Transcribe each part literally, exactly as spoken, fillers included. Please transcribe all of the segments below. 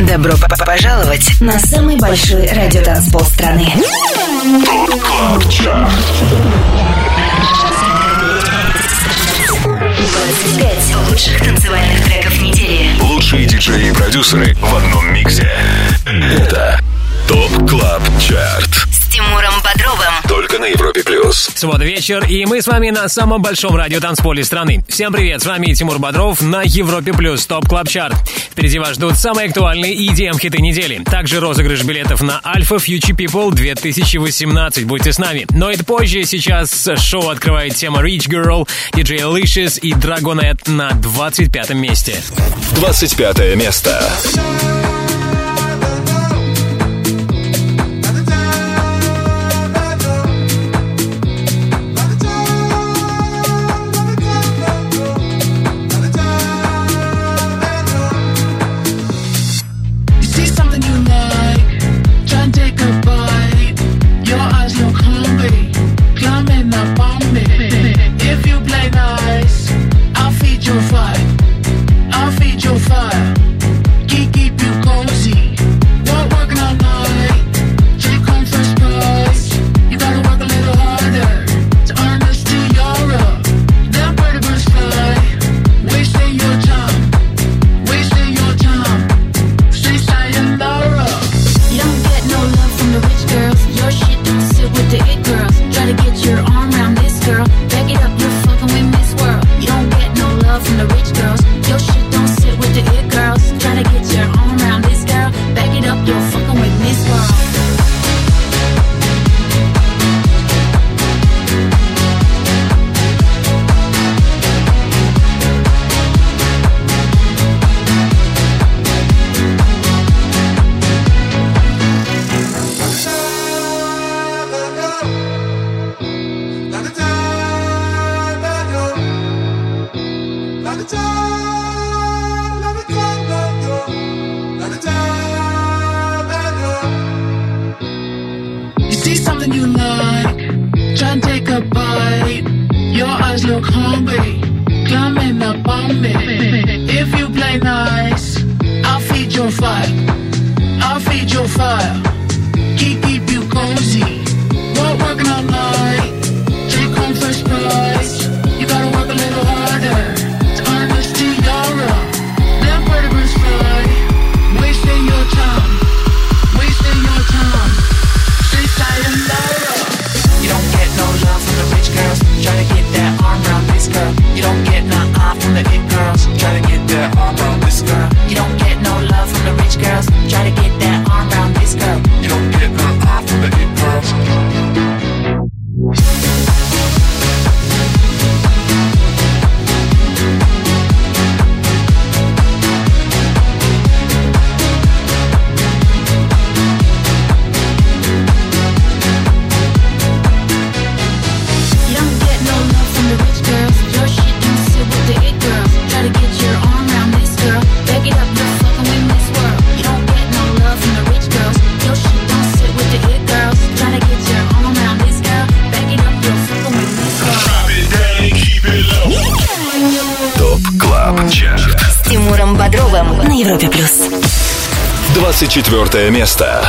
Добро пожаловать на самый большой радиотанцпол страны. двадцать пять лучших танцевальных треков недели. Лучшие диджеи и продюсеры в одном миксе. Это ТОП КЛАБ ЧАРТ с Тимуром Бодровым. Только на Европе Плюс. Суббота вечер, и мы с вами на самом большом радиотанцполе страны. Всем привет, с вами Тимур Бодров на Европе Плюс ТОП КЛАБ ЧАРТ. Впереди вас ждут самые актуальные и ди эм-хиты недели. Также розыгрыш билетов на Alpha Future People две тысячи восемнадцать. Будьте с нами. Но это позже. Сейчас шоу открывает тема Rich Girl, ди джей Alicious и Dragonette на двадцать пятом месте. двадцать пятое место. Четвертое место.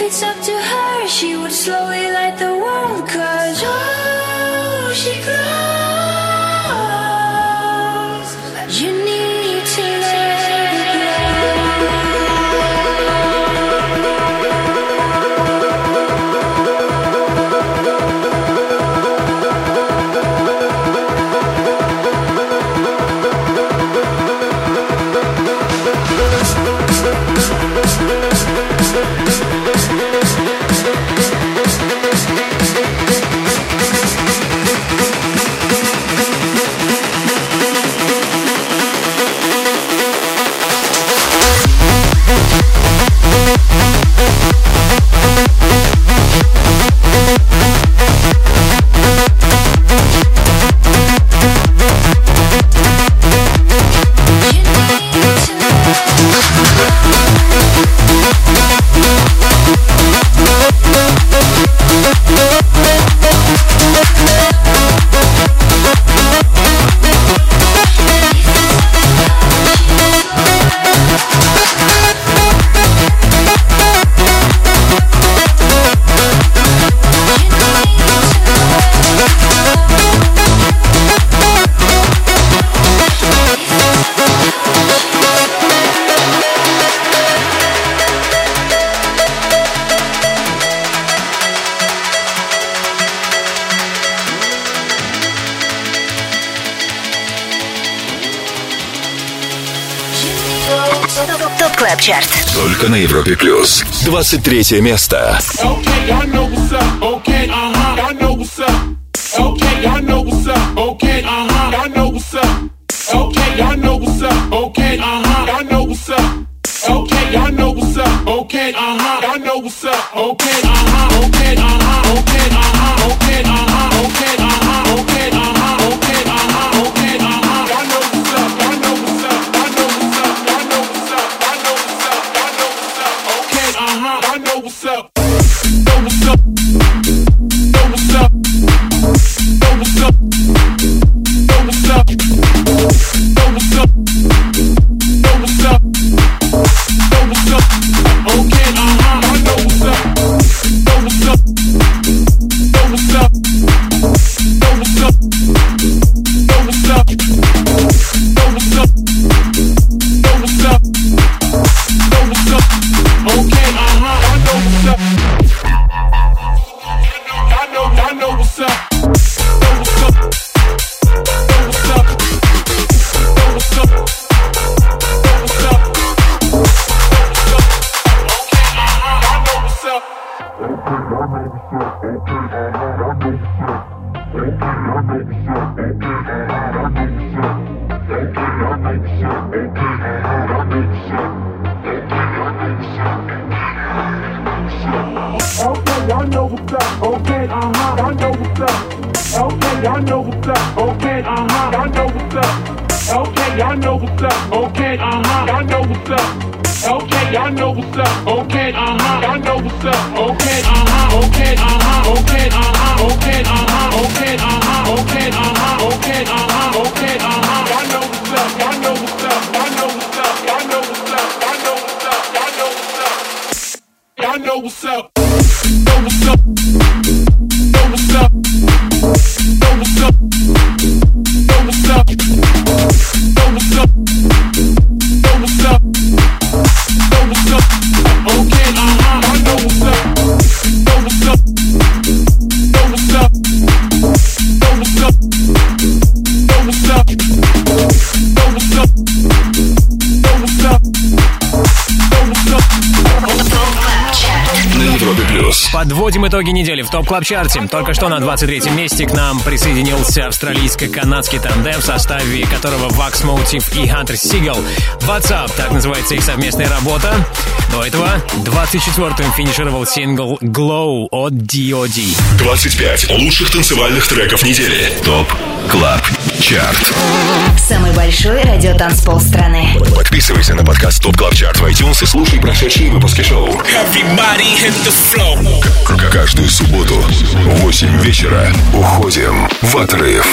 If it's up to her, she would slowly light the world. Cause oh, she glows. You need to let it Топ-клаб-чарт. Только на Европе плюс. двадцать третье место. Подводим итоги недели в топ-клаб-чарте. Только что на двадцать третьем месте к нам присоединился австралийско-канадский тандем, в составе которого Wax Motive и Hunter Seagull. What's Up, так называется их совместная работа. До этого двадцать четвёртым финишировал сингл Glow от ди о ди. двадцать пять лучших танцевальных треков недели. Топ-клаб-чарт. Самый большой радиотанцпол страны. Подписывайся на подкаст топ-клаб-чарт в iTunes и слушай прошедшие выпуски шоу. Everybody hit the floor. Каждую субботу в восемь вечера уходим в отрыв.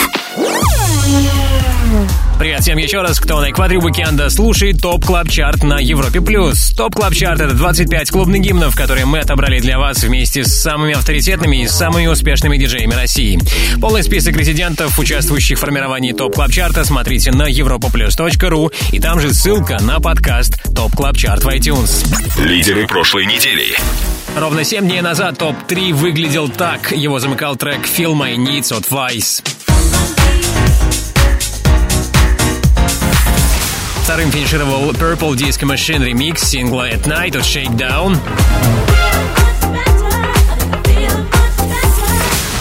Привет всем еще раз, кто на Экваторе Уикенда слушает ТОП Клаб Чарт на Европе+. плюс. ТОП Клаб Чарт — это двадцать пять клубных гимнов, которые мы отобрали для вас вместе с самыми авторитетными и самыми успешными диджеями России. Полный список резидентов, участвующих в формировании ТОП Клаб Чарта, смотрите на европа плюс точка ру, и там же ссылка на подкаст ТОП Клаб Чарт в iTunes. Лидеры прошлой недели. Ровно семь дней назад топ три выглядел так. Его замыкал трек «Feel My Needs» от Vice. Вторым финишировал Purple Disco Machine Remix сингла At Night от Shakedown.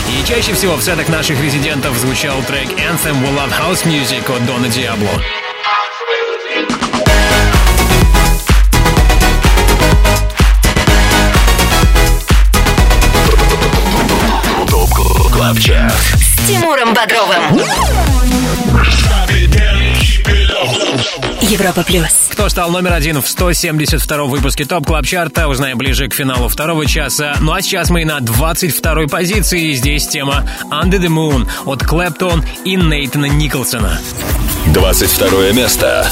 И чаще всего в сетах наших резидентов звучал трек Anthem We Love House Music от Donna Diablo. С Тимуром Бодровым. Европа плюс. Кто стал номер один в сто семьдесят втором выпуске ТОП Клаб Чарта, узнаем ближе к финалу второго часа. Ну а сейчас мы на двадцать второй позиции. И здесь тема Under the Moon от Клэптон и Нейтана Николсона. двадцать второе место.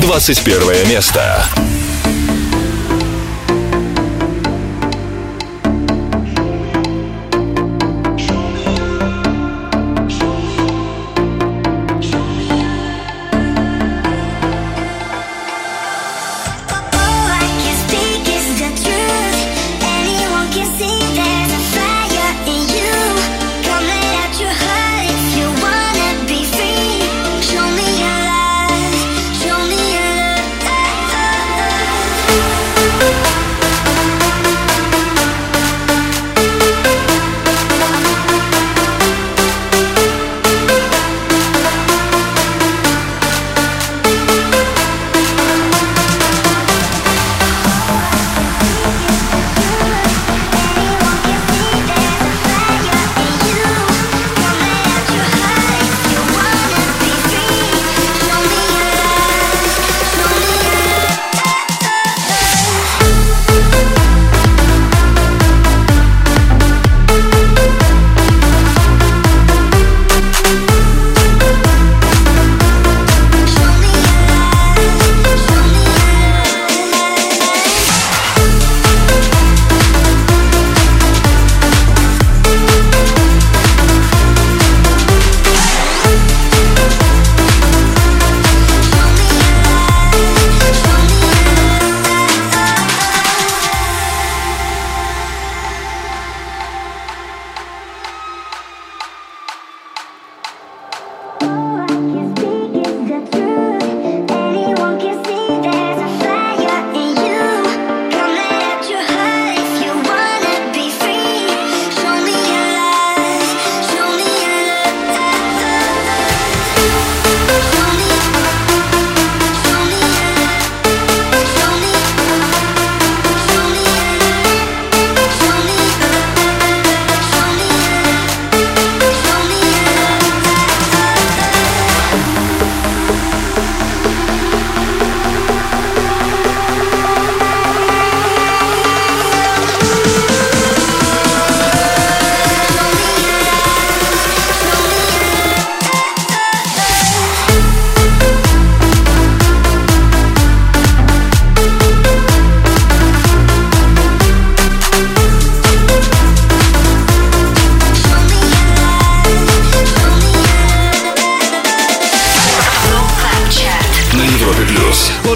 двадцать первое место.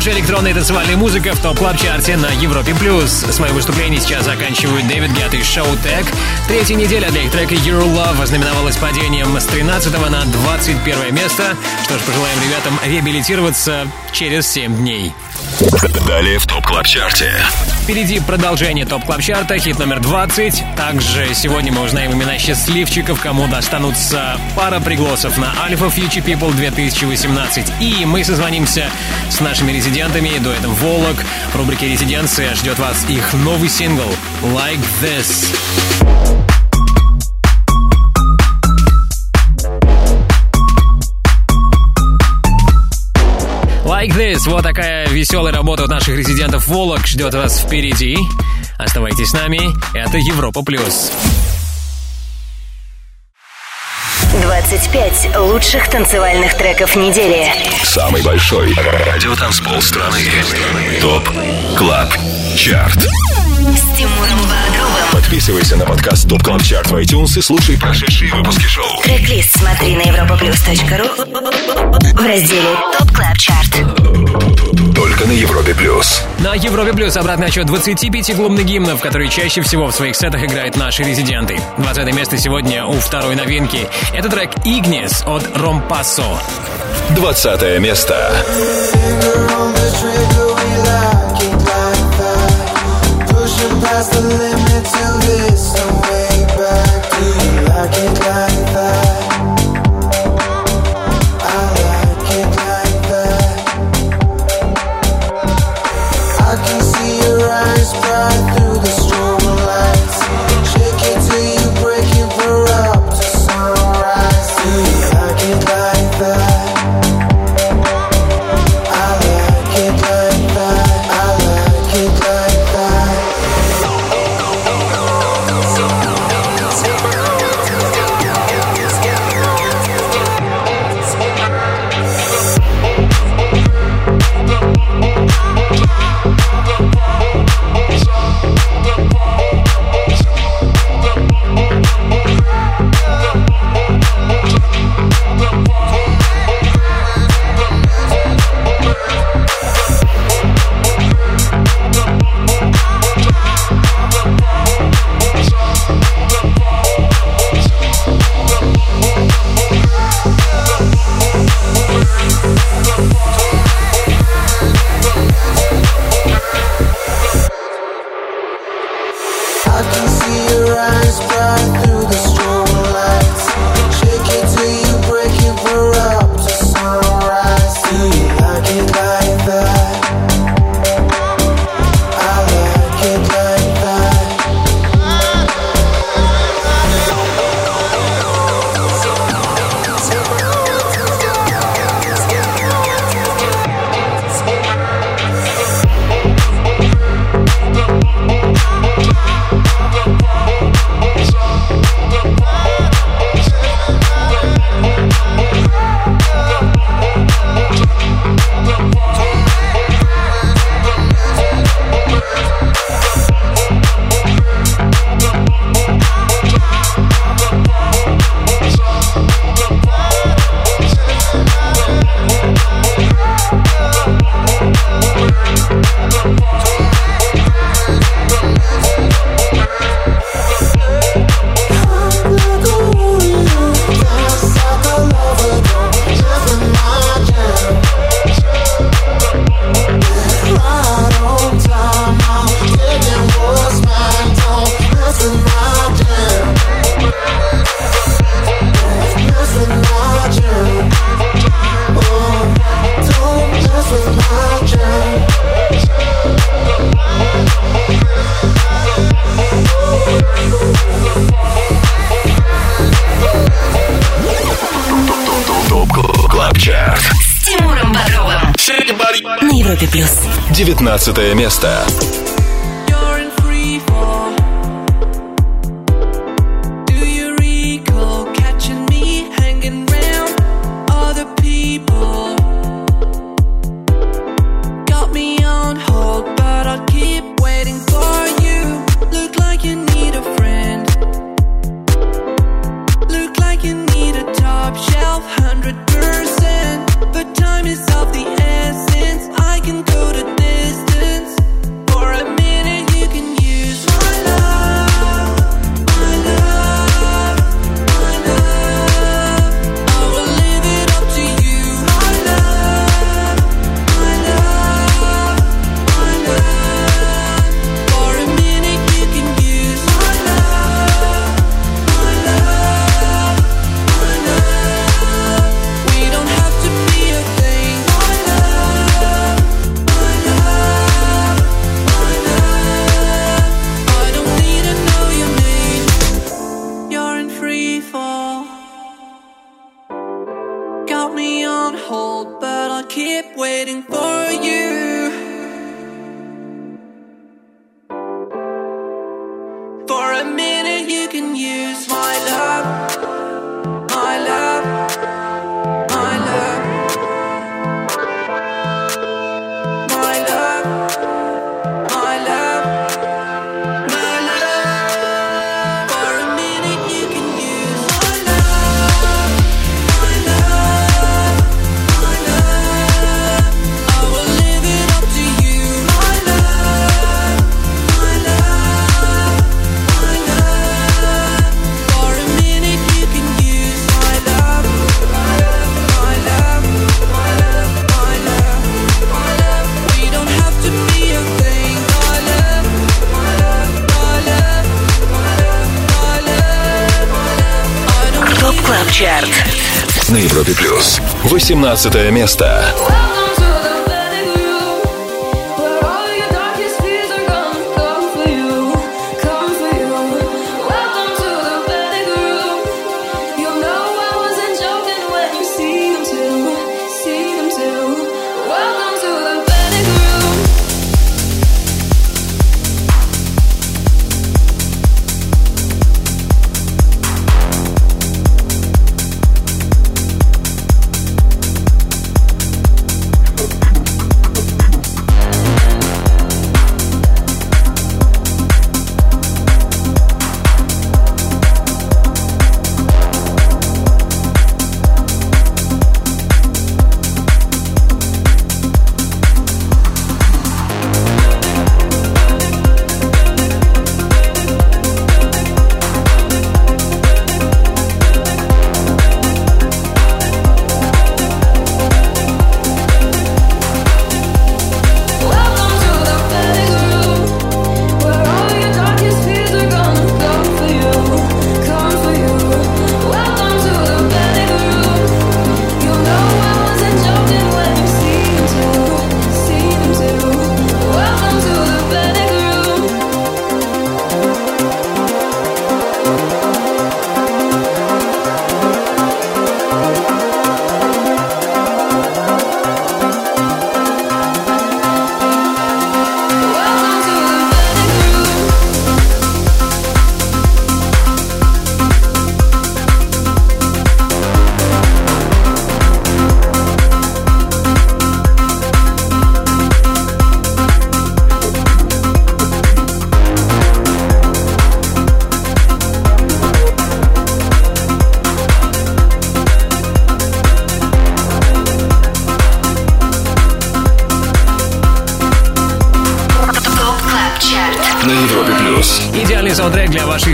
Лучшая электронная танцевальная музыка в топ-клаб-чарте на Европе+. Свое выступление сейчас заканчивают Дэвид Гетта и Шоу Тек. Третья неделя для их трека Your Love ознаменовалась падением с тринадцатого на двадцать первое место. Что ж, пожелаем ребятам реабилитироваться через семь дней. Далее в топ-клаб-чарте. Впереди продолжение топ-клаб-чарта, хит номер двадцать. Также сегодня мы узнаем имена счастливчиков, кому достанутся пара пригласов на Alpha Future People две тысячи восемнадцать. И мы созвонимся с нашими резидентами, дуэтом Волок. В рубрике «Резиденция» ждет вас их новый сингл «Like This». Like This. Вот такая веселая работа от наших резидентов Волок ждет вас впереди. Оставайтесь с нами. Это Европа Плюс. двадцать пять лучших танцевальных треков недели. Самый большой радиотанцпол страны. Топ Клаб Чарт. Подписывайся на подкаст Top Club Chart в iTunes и слушай прошедшие выпуски шоу. Трек-лист смотри на европа плюс точка ру в разделе Top Club Chart. Только на Европе Плюс. На Европе Плюс обратный отчет двадцати пяти клубных гимнов, которые чаще всего в своих сетах играют наши резиденты. двадцатое место сегодня у второй новинки. Это трек Ignis от Rompasso. двадцатое место. Past the limit till there's no way back. Do you like it like that? I like it like that. I can see your eyes bright through the strobe lights. Shake it till you break it, we're up to sunrise. Do you like it like that? I like it like that. I like it like that. девятнадцатое место. Hundred percent, but time is of the essence. I can go. put me on hold, but I'll keep waiting for you. For a minute you can use my love, my love, my love, my love, my love, my love. For a minute you can use my love, my love, my love. I will live it up to you. My love, my love, my love. For a minute you can use my love, my love, my love, my love, my love, my love. We don't have to be a thing. My love, my love, my love, my love, my love, my love. I don't Club need Club Chart на Европе плюс. восемнадцатое место.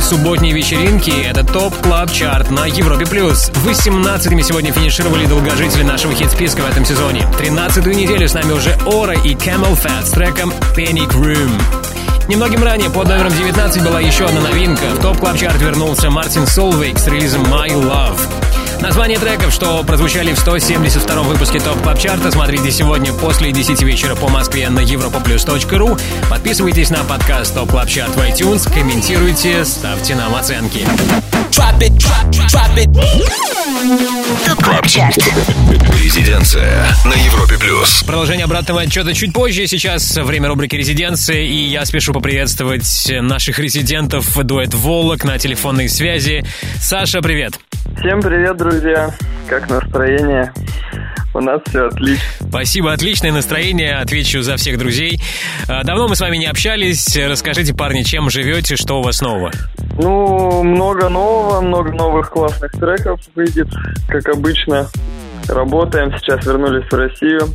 Субботние вечеринки – это топ-клаб-чарт на Европе+. плюс. восемнадцатыми сегодня финишировали долгожители нашего хит-списка в этом сезоне. тринадцатую неделю с нами уже Ора и Camel Fat с треком «Panic Room». Немногим ранее под номером девятнадцать была еще одна новинка. В топ-клаб-чарт вернулся Мартин Солвейк с релизом «My Love». Название треков, что прозвучали в сто семьдесят втором выпуске Топ Клаб Чарта, смотрите сегодня после десяти вечера по Москве на европа плюс точка ру. Подписывайтесь на подкаст Топ Клаб Чарт в iTunes, комментируйте, ставьте нам оценки. Топ Клаб Чарт. Резиденция на Европе плюс. Продолжение обратного отчета чуть позже. Сейчас время рубрики «Резиденция», и я спешу поприветствовать наших резидентов, дуэт «Волок» на телефонной связи. Саша, привет. Всем привет, друзья. Как настроение? У нас все отлично. Спасибо, отличное настроение. Отвечу за всех друзей. Давно мы с вами не общались. Расскажите, парни, чем живете, что у вас нового? Ну, много нового, много новых классных треков выйдет, как обычно. Работаем, сейчас вернулись в Россию.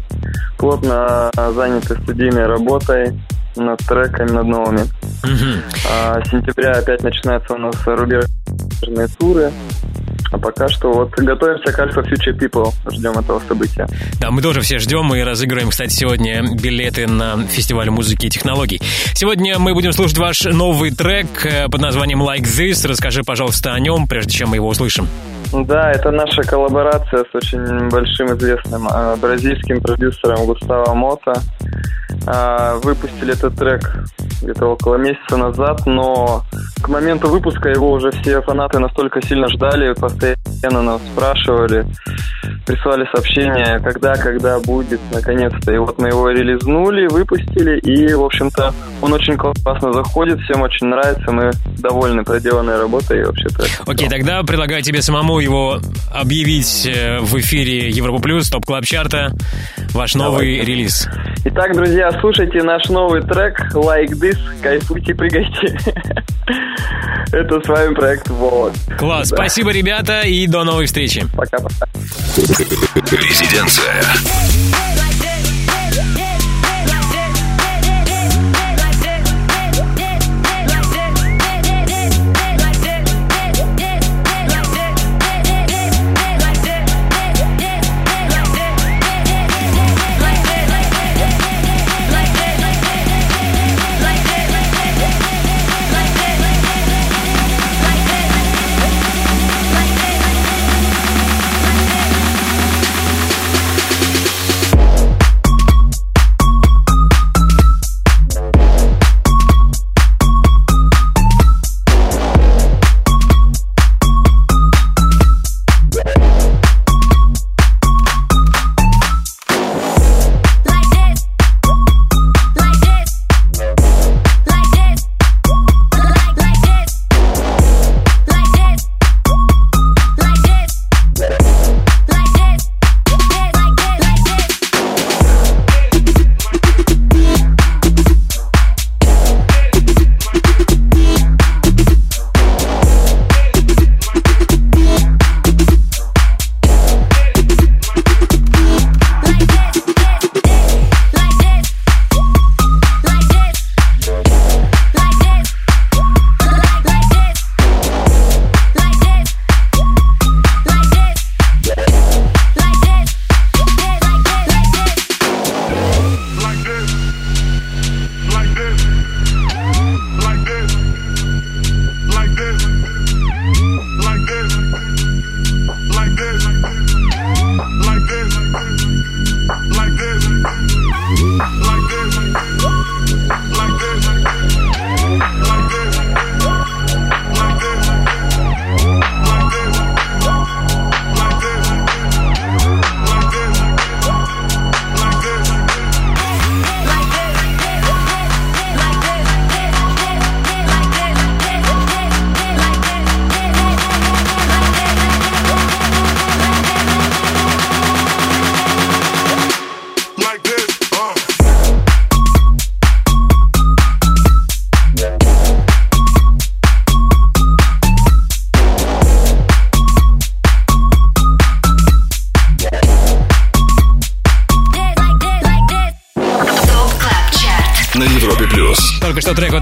Плотно заняты студийной работой над треками, над новыми. Угу. А, с сентября опять начинаются у нас рубежные туры. А пока что вот готовимся к Alpha Future People, ждем этого события. Да, мы тоже все ждем и разыгрываем, кстати, сегодня билеты на фестиваль музыки и технологий. Сегодня мы будем слушать ваш новый трек под названием Like This. Расскажи, пожалуйста, о нем, прежде чем мы его услышим. Да, это наша коллаборация с очень большим известным бразильским продюсером Густаво Мота. Выпустили этот трек где-то около месяца назад, но к моменту выпуска его уже все фанаты настолько сильно ждали, постоянно нас спрашивали, прислали сообщение, когда, когда будет, наконец-то. И вот мы его релизнули, выпустили, и, в общем-то, он очень классно заходит, всем очень нравится, мы довольны проделанной работой, и вообще-то... Окей, тогда предлагаю тебе самому его объявить в эфире Европа Плюс, Топ Клаб Чарта, ваш новый Давайте. релиз. Итак, друзья, слушайте наш новый трек Like This, кайфуйте, прыгайте. Это с вами проект «Волод». Класс, да. Спасибо, ребята, и до новой встречи. Пока-пока. Резиденция.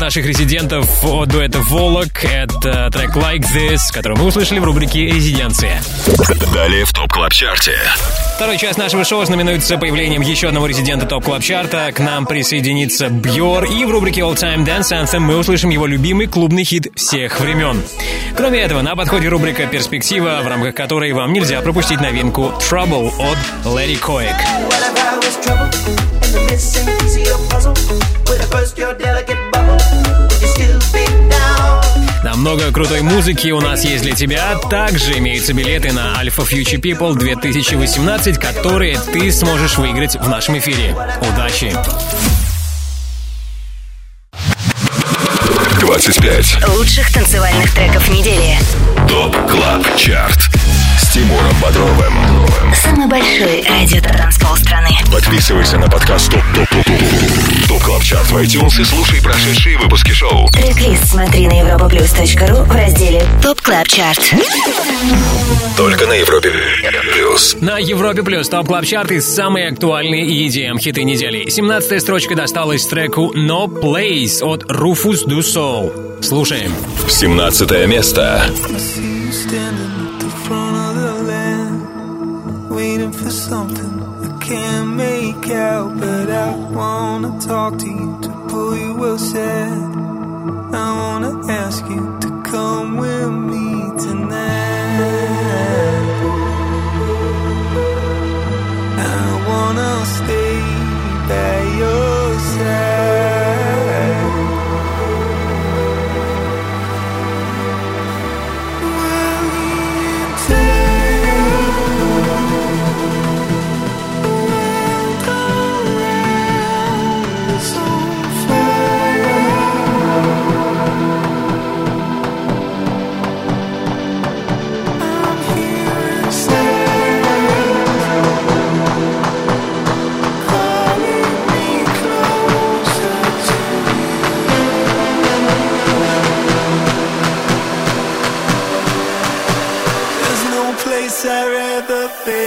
Наших резидентов от дуэта «Волок». Это трек Like This, который мы услышали в рубрике «Резиденция». Далее в Топ Клаб Чарте. Второй час нашего шоу знаменуется появлением еще одного резидента Топ Клаб Чарта. К нам присоединится Бьор. И в рубрике All Time Dance Anthem мы услышим его любимый клубный хит всех времен. Кроме этого, на подходе рубрика «Перспектива», в рамках которой вам нельзя пропустить новинку «Trouble» от Лэри Коэк. Намного крутой музыки у нас есть для тебя. Также имеются билеты на Alpha Future People две тысячи восемнадцать, которые ты сможешь выиграть в нашем эфире. Удачи! двадцать пять лучших танцевальных треков недели. Топ Клаб Чарт с Тимуром Бодровым. Самый большой радио-транспол страны. Подписывайся на подкаст Топ Топ Топ Топ Топ Клаб Чарт в iTunes и слушай прошедшие выпуски шоу. Трек-лист смотри на европа плюс точка ру в разделе Топ Клаб Чарт. Только на Европе Плюс. На Европе Плюс Топ Клаб Чарт и самые актуальные и ди эм хиты недели. семнадцатая строчка досталась треку No Place от Rufus Du Sol. Слушаем. семнадцатое место. Waiting for something I can't make out, but I wanna talk to you to pull you aside. I wanna ask you to come with me tonight. I wanna stay by your side. Will you tell? это ты.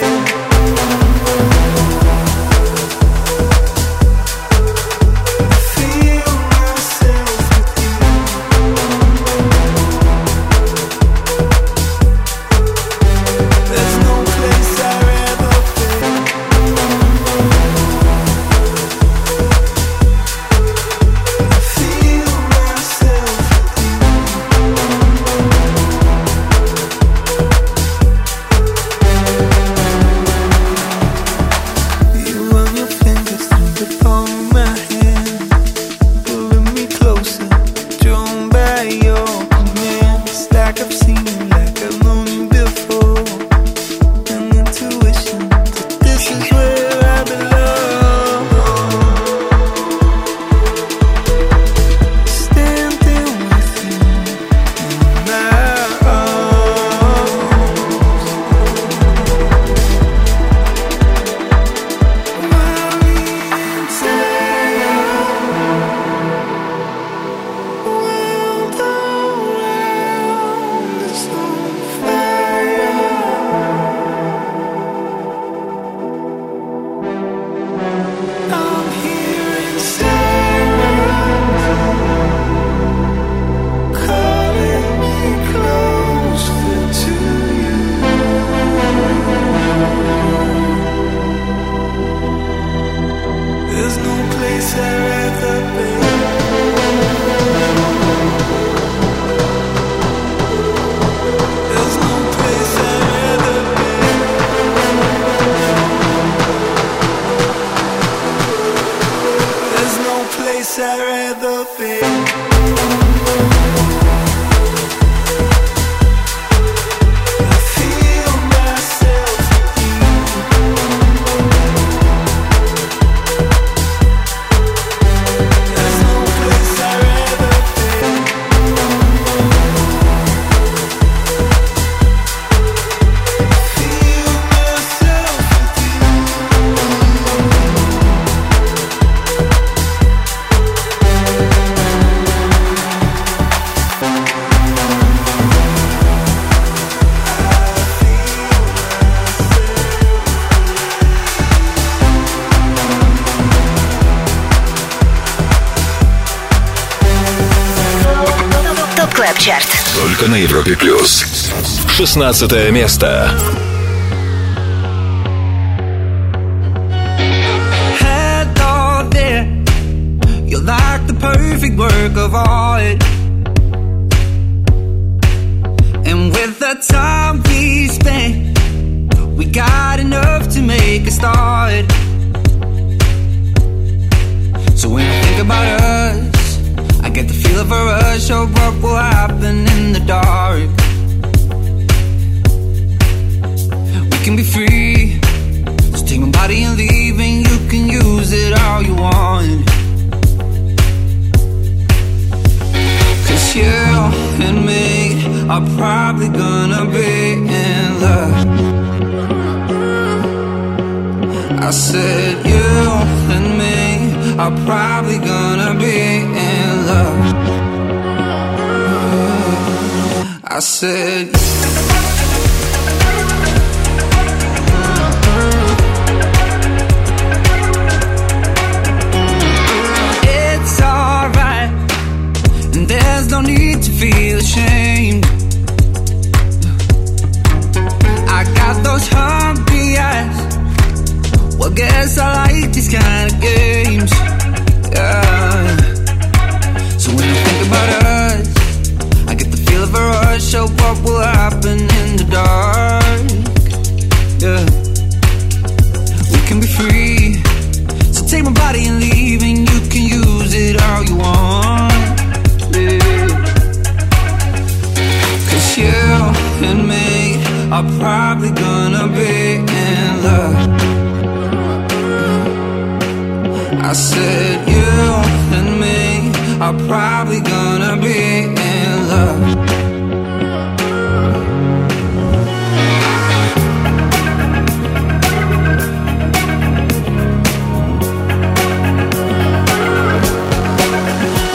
Только на Европе плюс. шестнадцатое место. Hello there. You're like the perfect work of art. And with the time we spent, we got enough to make a start. So when I think about us, I get the feel of a rush of what will happen in the dark. We can be free, so take my body and leave, and you can use it all you want. Cause you and me are probably gonna be in love. I said you and me are probably gonna be in love. I said it's alright, and there's no need to feel ashamed. I got those hungry eyes. Well, guess I like these kind of games. Yeah. About us, I get the feel of a rush of what will happen in the dark. Yeah, we can be free, so take my body and leave, and you can use it all you want. Yeah, cause you and me are probably gonna be in love. I said you and me are probably gonna be in love.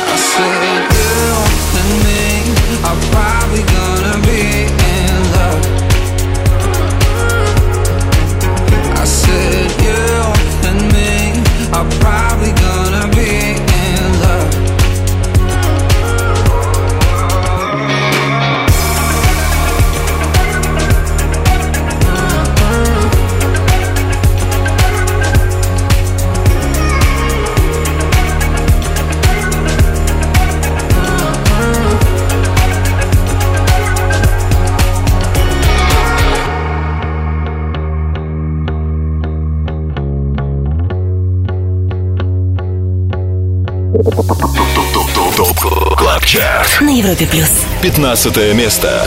I said you and me are probably gonna be in love. Клабчарт на Европе плюс. Пятнадцатое место.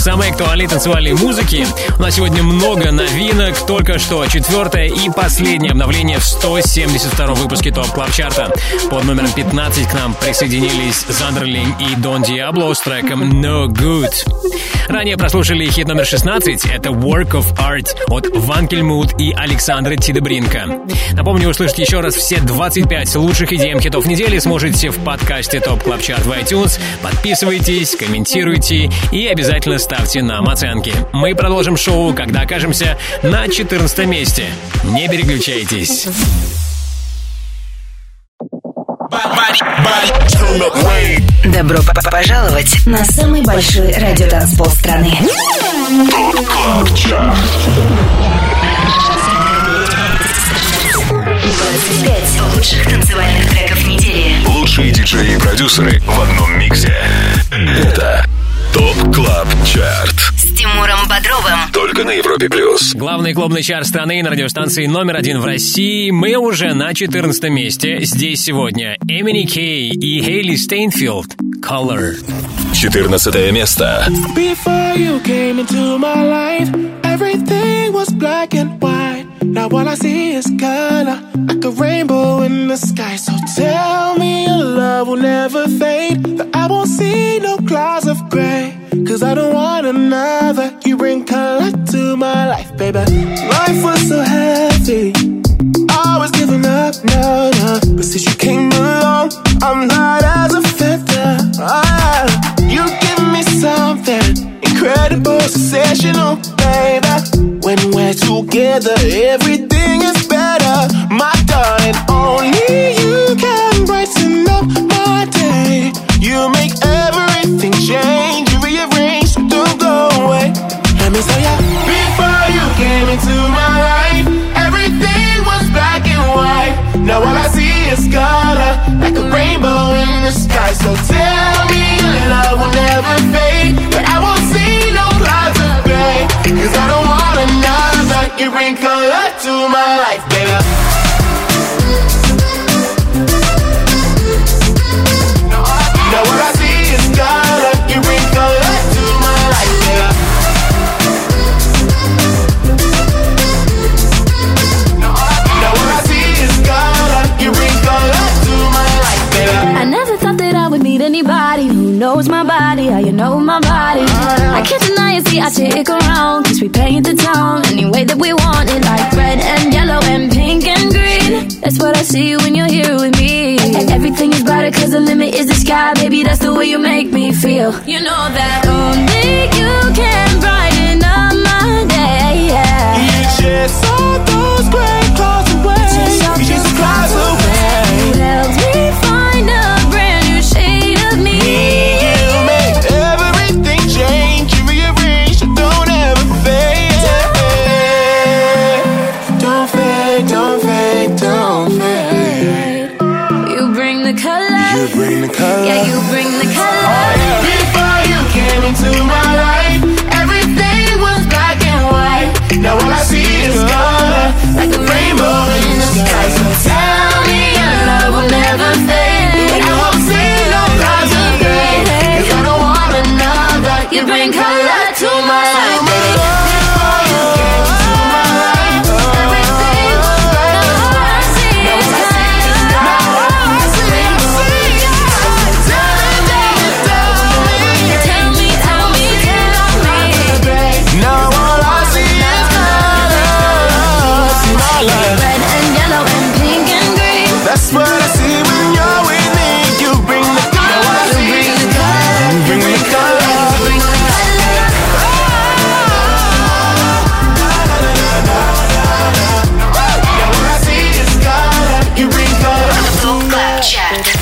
Самой актуальной танцевальной музыки. У нас сегодня много новинок. Только что четвертое и последнее обновление в сто семьдесят втором выпуске Топ Клаб Чарта. Под номером пятнадцать к нам присоединились Зандерлинг и Дон Диабло с треком No Good. Ранее прослушали хит номер шестнадцать. Это Work of Art от Ванкельмут и Александры Тидебринка. Напомню, услышать еще раз все двадцать пять лучших и ди эм-хитов недели сможете в подкасте Топ Клаб Чарт в iTunes. Подписывайтесь, комментируйте и обязательно ставьте нам оценки. Мы продолжим шоу, когда окажемся на четырнадцатом месте. Не переключайтесь. Добро пожаловать на самый большой радиотанцпол страны. двадцать пять лучших танцевальных треков недели. Лучшие диджеи и продюсеры в одном миксе. Это Топ Клаб Чарт. С Тимуром Бодровым. Только на Европе плюс. Главный клубный чарт страны на радиостанции номер один в России. Мы уже на четырнадцатом месте. Здесь сегодня Эмини Кей и Хейли Стейнфилд. Color. четырнадцатое место. Before you came into my life, everything was black and white. Now all I see is color, like a rainbow in the sky. So tell me your love will never fade, that I won't see no clouds of gray. Cause I don't want another, you bring color to my life, baby. Life was so heavy, I was giving up, no, no. But since you came along, I'm not as a feather. Ah, you give me something incredible, sensational, baby. When we're together, everything is better. My darling, only you can brighten up my day. You make everything change, you rearrange, don't go away. Let me tell ya, before you came into my life, everything was black and white. Now all I see is color, like a rainbow in the sky. So tell me your love will never fade, but I won't see no clouds of gray. Cause I don't want you bring color to my life, baby. No, I, now what I see is color. You bring color to my life, baby. No, I, know my body. I can't deny it, see, I stick around, cause we paint the town any way that we want it, like red and yellow and pink and green. That's what I see when you're here with me. Everything is brighter cause the limit is the sky. Baby, that's the way you make me feel. You know that only you can brighten up my day, yeah. You just saw those gray clouds away. You just clouds away. You helped me find a brand new shade of me. You made everything change. You rearranged, you don't ever fade. Don't fade, don't fade, don't fade. You bring the color. You bring the color. Yeah, you bring the color. Oh, yeah. Before you came into my life, everything was black and white. Now all I see is color, like a rainbow in the sky. So tell me your love will never fade. I won't see no clouds of gray, 'cause I don't want another. You bring color to my life.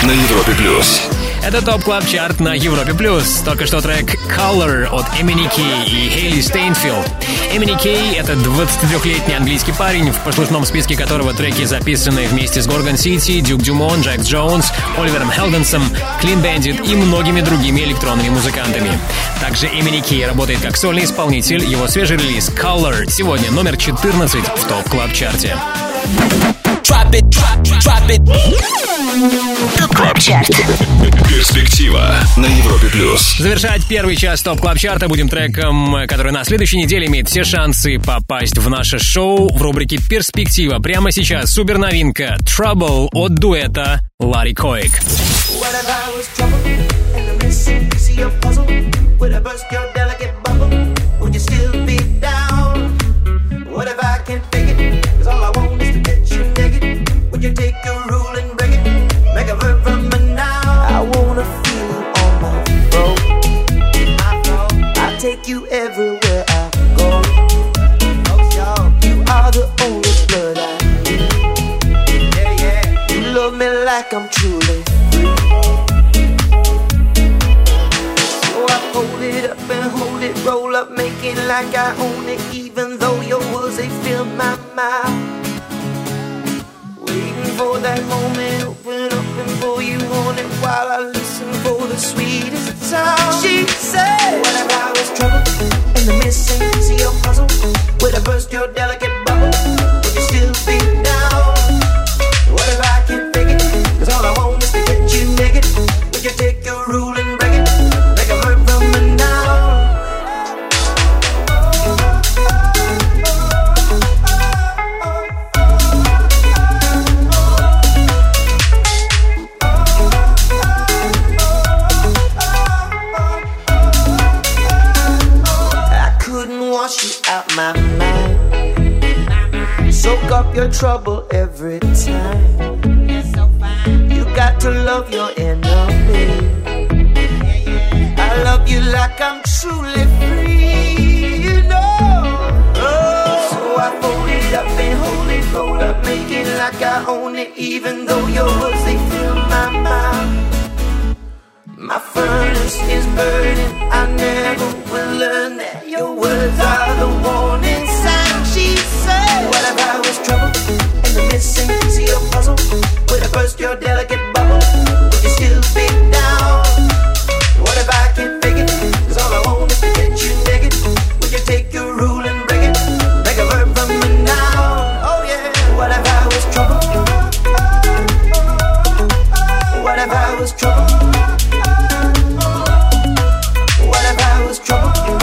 На Европе Плюс. Это ТОП Клаб Чарт на Европе Плюс. Только что трек Color от Эмини Кей и Хейли Стейнфилд. Эмини Кей — это двадцатитрёхлетний английский парень, в послушном списке которого треки записаны вместе с Горгон Сити, Дюк Дюмон, Джек Джонс, Оливером Хелденсом, Клин Бэндит и многими другими электронными музыкантами. Также Эмини Кей работает как сольный исполнитель. Его свежий релиз Color сегодня номер четырнадцать в ТОП Клаб Чарте. Drop it, drop, drop it. Топ Клаб Чарт. Перспектива на Европе Плюс. Завершать первый час Топ Клаб Чарта будем треком, который на следующей неделе имеет все шансы попасть в наше шоу в рубрике «Перспектива». Прямо сейчас суперновинка «Trouble» от дуэта Ларри Коик. You take a rule and break it, make a verb from it now. I wanna feel you on my road. I know I take you everywhere I go. You are the only blood I need. Yeah, yeah. You love me like I'm truly free. So I hold it up and hold it, roll up, make it like I own it, even though your words they fill my mouth. For that moment, open up and pull you on it while I listen for the sweetest sound. She said, what if I was troubled in the missing piece of your puzzle? Would I burst your delicate bubble? Would you still be down? What if I can't fake it? 'Cause all I want is to get you naked. Would you take your rule and break it? Make a verb from it now. My mind, soak up your trouble every time. You got to love your enemy. I love you like I'm truly free, you know. Oh, so I fold it up and hold it, roll up, make it like I own it, even though your words they fill my mind. My furnace is burning. I never will learn that your words are the warning sign. She said, what if I was trouble and the missing piece of your puzzle? Would I burst your delicate bubble? Would you still be down? What if I can't fake it? 'Cause all I want is to get you naked. Would you take your rule and break it? Make a verb from it now. Oh yeah. What if I was trouble? What if I was trouble? Trouble.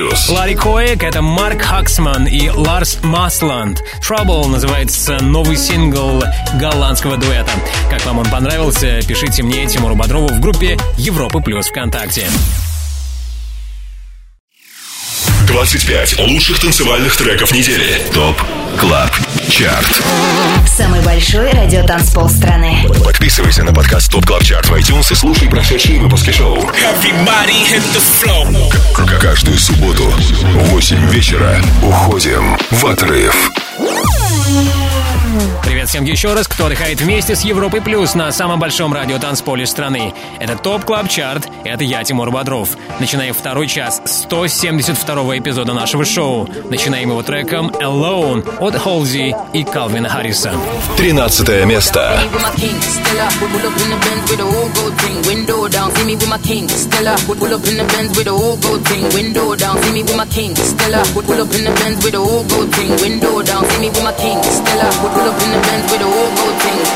плюс. Ларри Коэк, это Марк Хаксман и Ларс Масланд. Trouble называется новый сингл голландского дуэта. Как вам он понравился, пишите мне, Тимуру Бодрову, в группе Европа Плюс ВКонтакте. двадцать пять лучших танцевальных треков недели. Топ Клаб Чарт. Самый большой радиотанцпол страны. Подписывайся на подкаст Топ Клаб Чарт в iTunes и слушай прошедшие выпуски шоу. Каждую субботу в восемь вечера уходим в отрыв. Привет всем еще раз, кто отдыхает вместе с Европой Плюс на самом большом радиотанцполе страны. Это Топ Клаб Чарт, это я, Тимур Бодров. Начинаем второй час сто семьдесят второго эпизода нашего шоу. Начинаем его треком «Alone» от Halsey и Калвина Харриса. тринадцатое место. Pull up in the Benz with the old gold thing.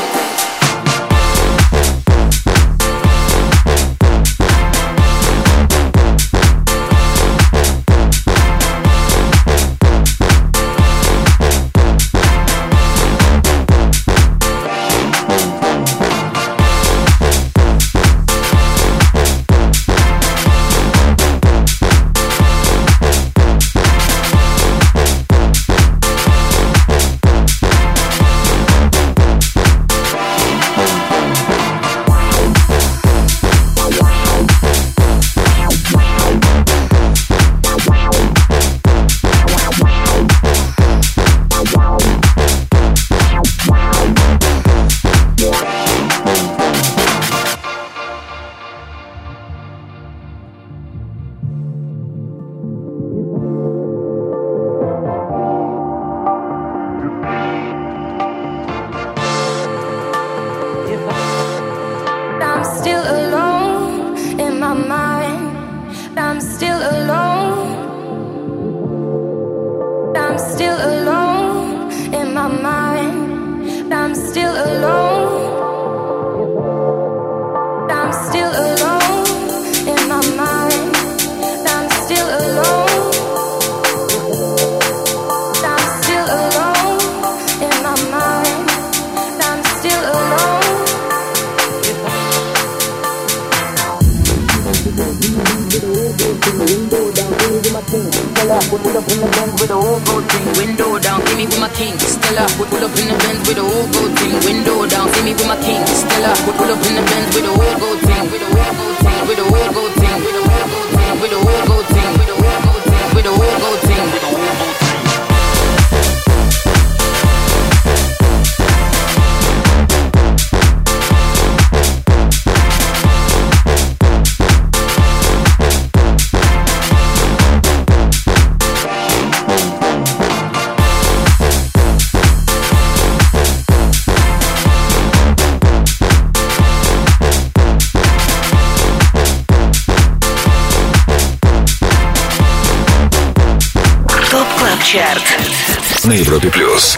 На Европе Плюс.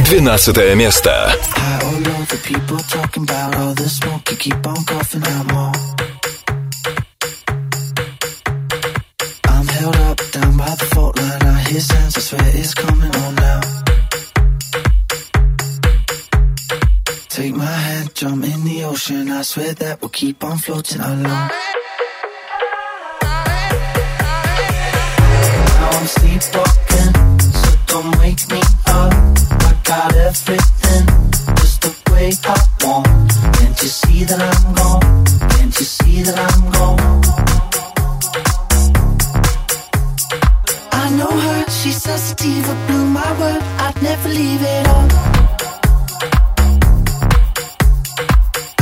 двенадцатое место. Don't wake me up, I got everything just the way I want. Can't you see that I'm gone? Can't you see that I'm gone? I know her, she's such a diva, blew my word, I'd never leave it all.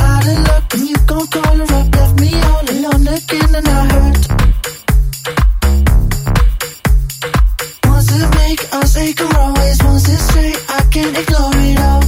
Out of luck and you gon' call her up, left me all alone again and I hurt. I'll take her always, once it's straight, I can't ignore it all.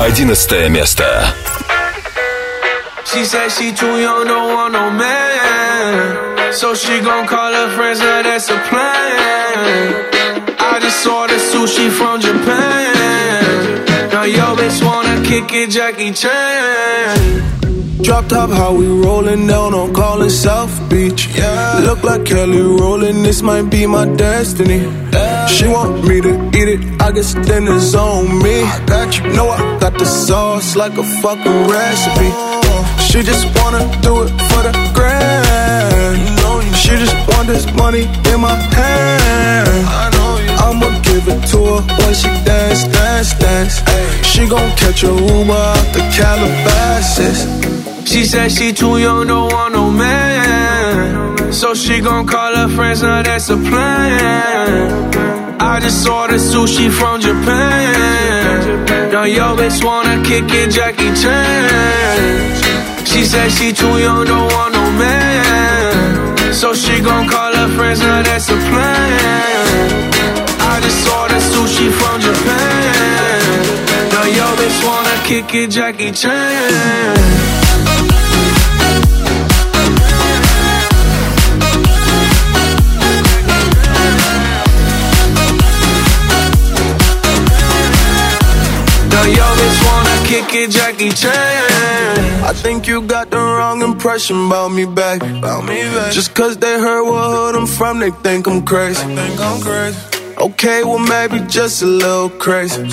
Одиннадцатое место. She said she too young, don't want no man, so she gon' call her friends, now that's a plan. I just ordered sushi from Japan. Now yo bitch wanna kick it, Jackie Chan. Drop top, how we rollin', down on call it South Beach. Yeah. Look like Kelly rollin', this might be my destiny. Yeah. She want me to eat it, I guess dinner's on me. I got you, know I got the sauce like a fucking recipe. She just wanna do it for the grand. She just want this money in my hand. I know you. I'ma give it to her when she dance, dance, dance. Ay. She gon' catch a Uber out the Calabasas. She said she too young, don't want no man, so she gon' call her friends, now that's a plan. I just ordered sushi from Japan. Now yo bitch wanna kick it, Jackie Chan. She said she too young, don't want no man, so she gon' call her friends, now that's a plan. I just ordered sushi from Japan. Now yo bitch wanna kick it, Jackie Chan. I think you got the wrong impression about me, back. Just cause they heard what hood I'm from, they think I'm crazy. Okay, well maybe just a little crazy.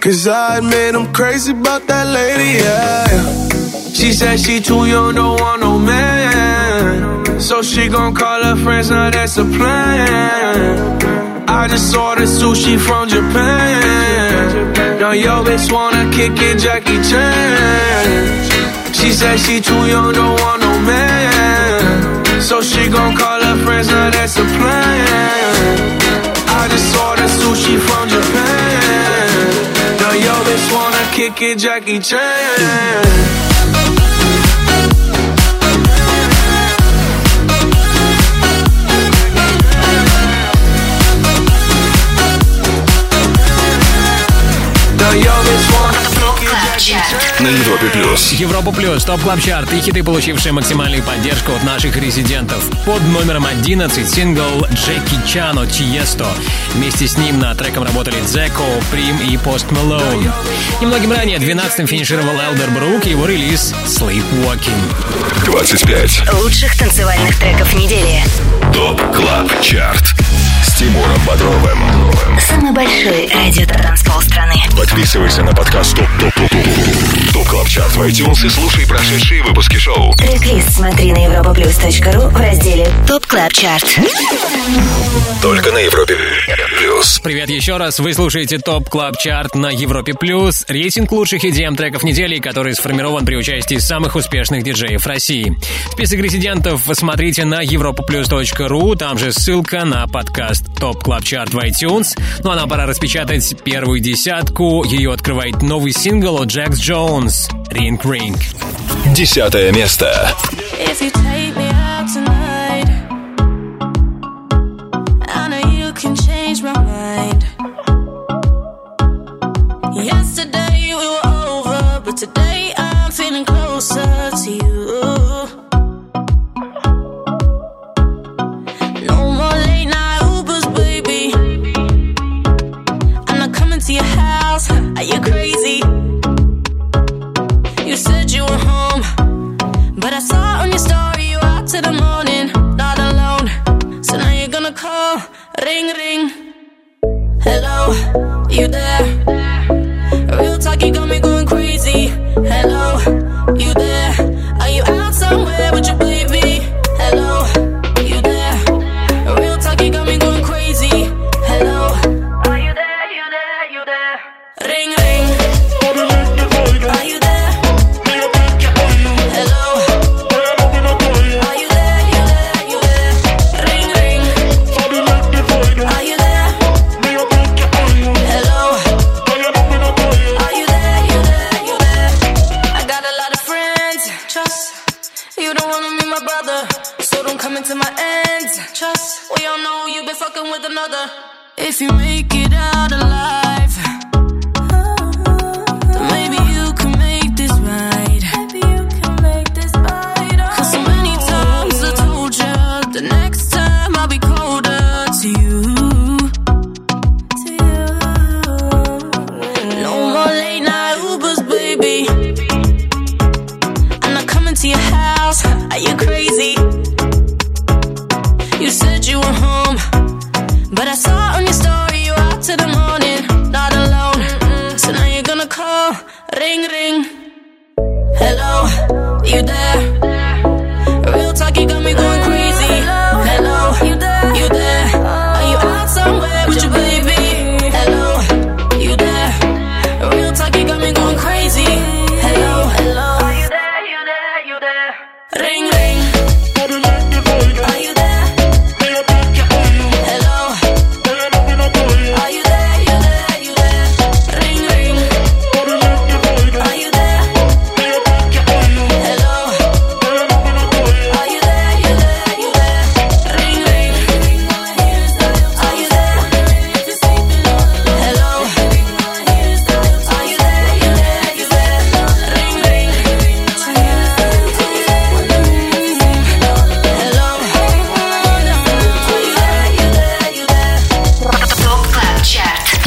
Cause I admit I'm crazy about that lady, yeah. She said she too young, don't want no man, so she gon' call her friends, now that's a plan. I just ordered sushi from Japan. Now yo bitch wanna kick it, Jackie Chan. She said she too young, don't want no man, so she gon' call her friends, now that's a plan. I just ordered sushi from Japan. Now yo bitch wanna kick it, Jackie Chan. На Европе Плюс. Европа Плюс, Топ Клаб Чарт и хиты, получившие максимальную поддержку от наших резидентов. Под номером одиннадцать сингл Джеки Чано «Тиесто». Вместе с ним над треком работали Дзеко, Прим и Пост Мэлоун. Немногим ранее двенадцатым финишировал Элдер Брук и его релиз «Sleepwalking». двадцать пять лучших танцевальных треков недели. Топ Клаб Чарт. Тимуром Бодровым. Самый большой радио-транспол страны. Подписывайся на подкаст ТОП ТОП ТОП ТОП ТОП КЛАП ЧАРТ в iTunes и слушай прошедшие выпуски шоу. Трек-лист смотри на европа плюс точка ру в разделе ТОП КЛАП ЧАРТ. Только на Европе Плюс. Привет еще раз. Вы слушаете ТОП КЛАП ЧАРТ на Европе Плюс. Рейтинг лучших и ди эм треков недели, который сформирован при участии самых успешных диджеев России. Список резидентов смотрите на европа плюс точка ру. Там же ссылка на подкаст Топ Клаб Чарт в iTunes. Ну а нам пора распечатать первую десятку. Ее открывает новый сингл от Джекс Джонс «Ring Ring». Десятое место. Ring, ring. Hello, you there? Real talk, you got me going crazy. Hello, you there? Are you out somewhere with your baby? Hello, you there? Real talk, you got me going crazy. Hello, are you there, you there, you there? Ring, ring. Are you there? coming to my ends. Trust, we all know you've been fucking with another. If you make it out alive, then maybe you can make this right. Maybe you can make this right. Cause so many times I told you, the next time I'll be colder to you. To you. No more late night Ubers, baby. I'm not coming to your house. Are you crazy? You said you were home, but I saw on your story you were out till the morning, not alone. Mm-mm. So now you're gonna call, ring ring. Hello, you there? Real talk, you got me going crazy. Hello, you there? You there? Are you out somewhere with your baby? Hello, you there? Real talk, you got me going crazy. Hello, hello, are you there? You there? You there? Ring ring. Are you there?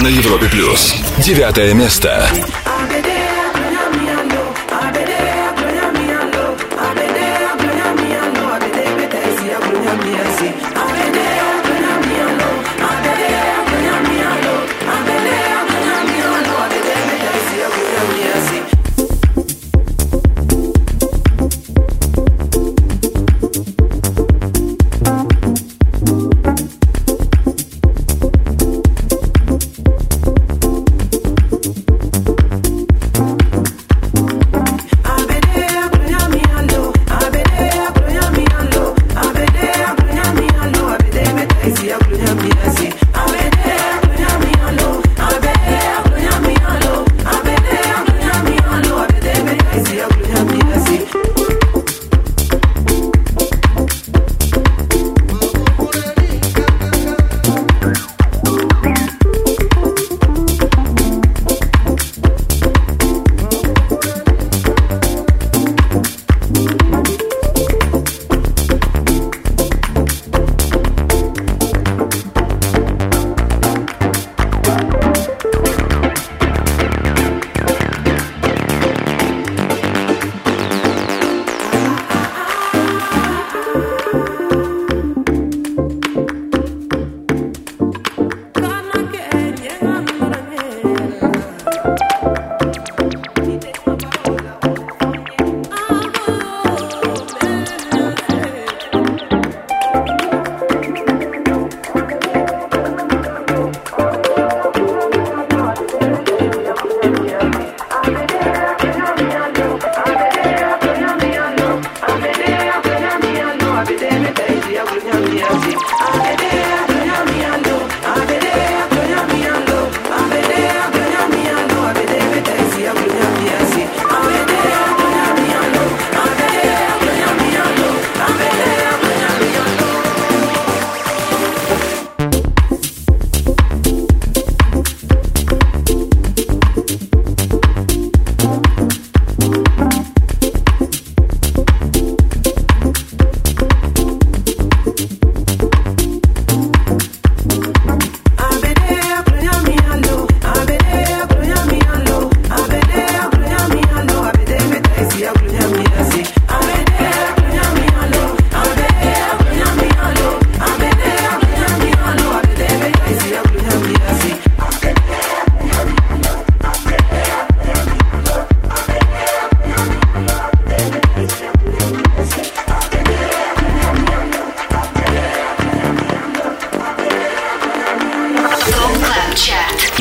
На Европе плюс. Девятое место.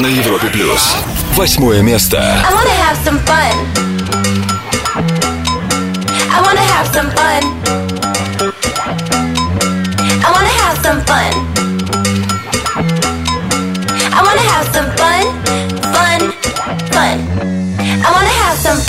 На Европе плюс. Восьмое место. I wanna have some fun. I wanna have some fun. I wanna have some fun. I wanna have some fun. Fun. Fun. I wanna have some.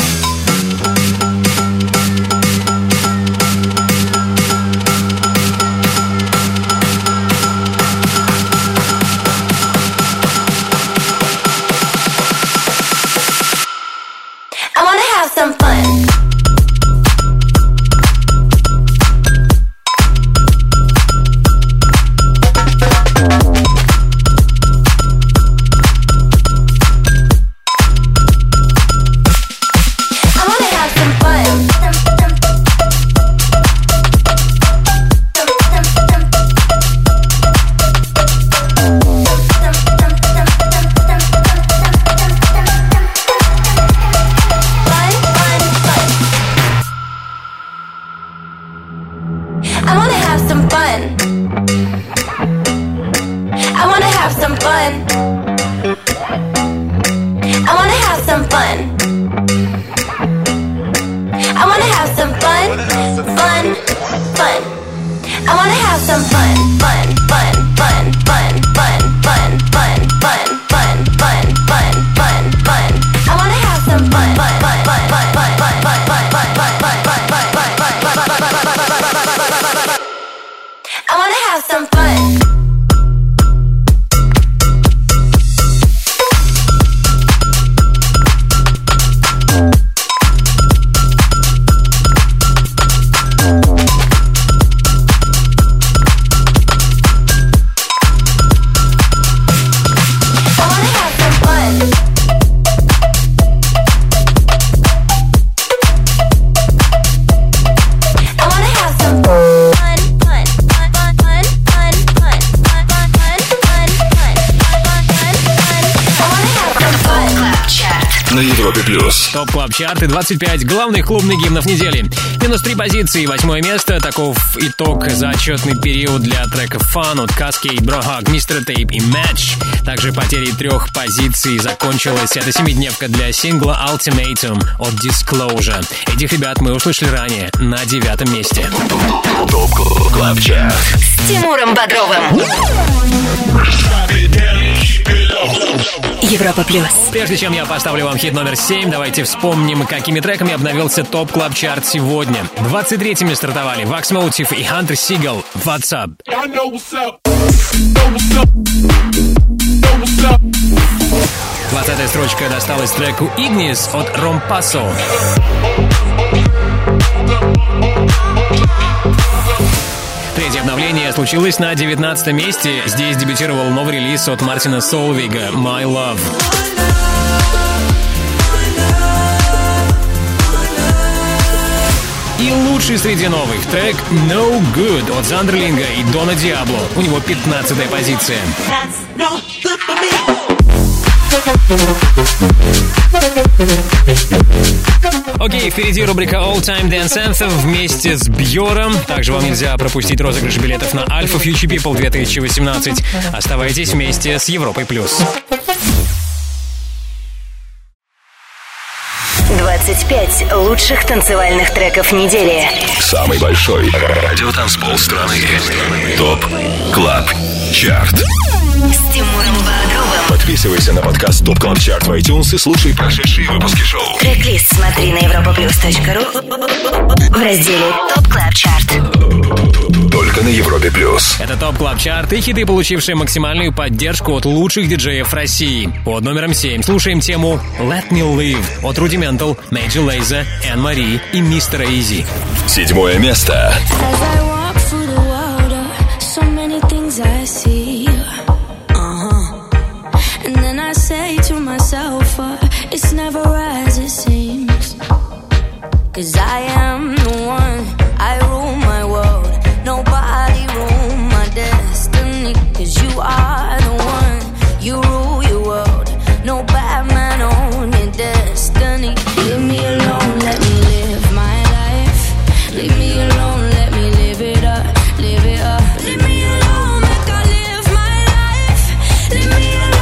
I wanna have some fun, fun, fun, fun, fun, fun, fun, fun, fun, fun, fun, fun, fun, fun. I wanna have some fun, fun, fun, fun, fun, fun, fun, fun, fun, fun, fun, fun, fun, fun, fun. I wanna have some fun. Топ-клаб-чарты, двадцать пять главных клубных гимнов недели. Минус три позиции, восьмое место. Таков итог за отчетный период для треков «Фан» от Cascade, Брохак, Мистер Тейп и Match. Также потерей трех позиций закончилась эта семидневка для сингла «Ultimatum» от Disclosure. Этих ребят мы услышали ранее на девятом месте. Топ-клаб-чарт с Тимуром Бодровым. Европа Плюс. Прежде чем я поставлю вам хит номер семь, давайте вспомним, какими треками обновился топ клаб чарт сегодня. двадцать третьими стартовали Wax Motive и Hunter Seagull. What's up? двадцатая строчка досталась треку Ignis от Rompasso. Третье обновление случилось на девятнадцатом месте. Здесь дебютировал новый релиз от Мартина Солвига «My Love». И лучший среди новых трек «No Good» от Зандерлинга и Дона Диабло. У него пятнадцатая позиция. Окей, okay, впереди рубрика All Time Dance Anthem вместе с Бьором. Также вам нельзя пропустить розыгрыш билетов на Alpha Future People две тысячи восемнадцать. Оставайтесь вместе с Европой Плюс. двадцать пять лучших танцевальных треков недели. Самый большой радиотанцпол страны. Топ Клаб Чарт. С Тимуром Бодровым. Подписывайся на подкаст Top Club Chart в iTunes и слушай прошедшие выпуски шоу. Трек-лист смотри на европа плюс точка ру в разделе Top Club Chart. Только на Европе Плюс. Это Top Club Chart и хиты, получившие максимальную поддержку от лучших диджеев России. Под номером семь слушаем тему Let Me Live от Rudimental, Major Lazer, Anne-Marie и Мистер Изи. Седьмое место. It's never as it seems, 'cause I am the one, I rule my world, nobody rule my destiny, 'cause you are the one, you rule your world, no Batman on your destiny. Leave me alone, let me live my life, leave me alone, let me live it up, live it up. Leave me alone, make I live my life, leave me alone.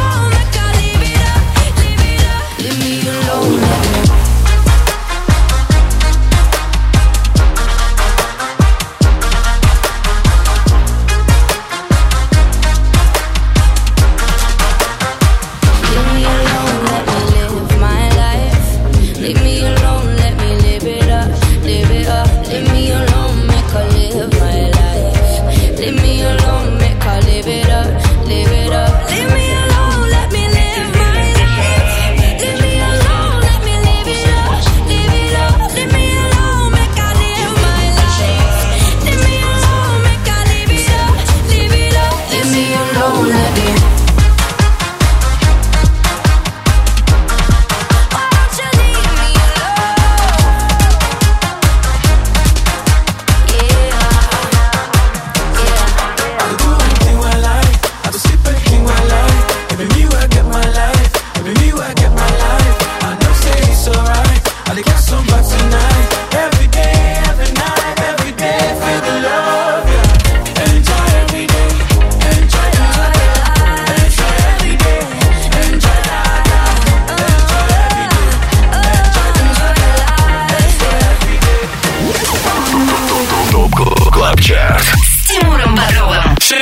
На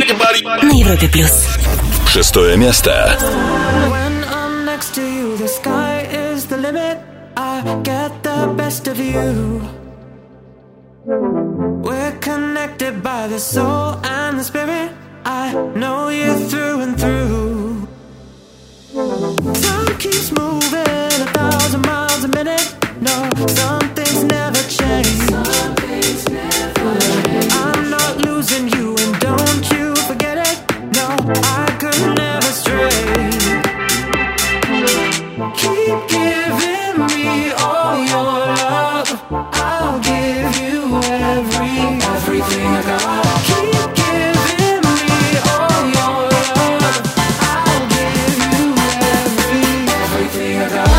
Европе плюс. Шестое место. When I'm next to you, the sky is the limit. I get the best of you. We're connected by the soul and the spirit. I know you through and through. Time keeps moving a thousand miles a minute. No, some things never change. Some things never change. I'm not losing you, and don't you forget it. No, I could never stray. Keep giving me all your love. I'll give you every everything I got. Keep giving me all your love. I'll give you every everything I got.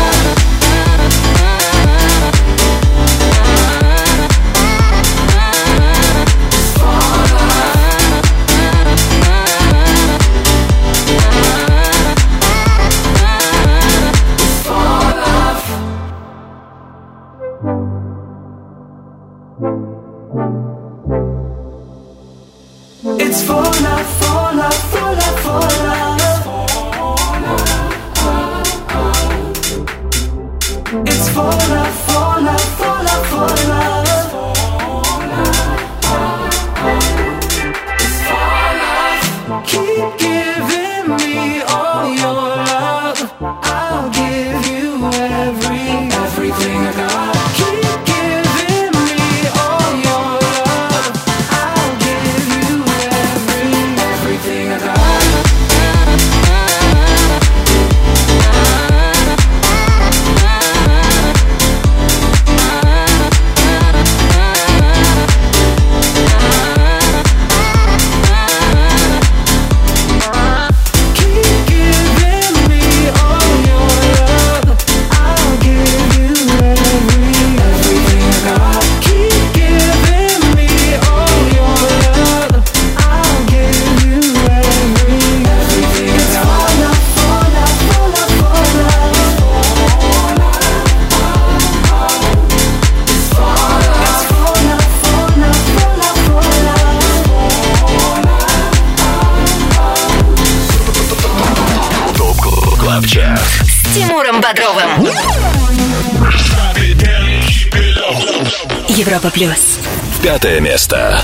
Европа плюс. Пятое место.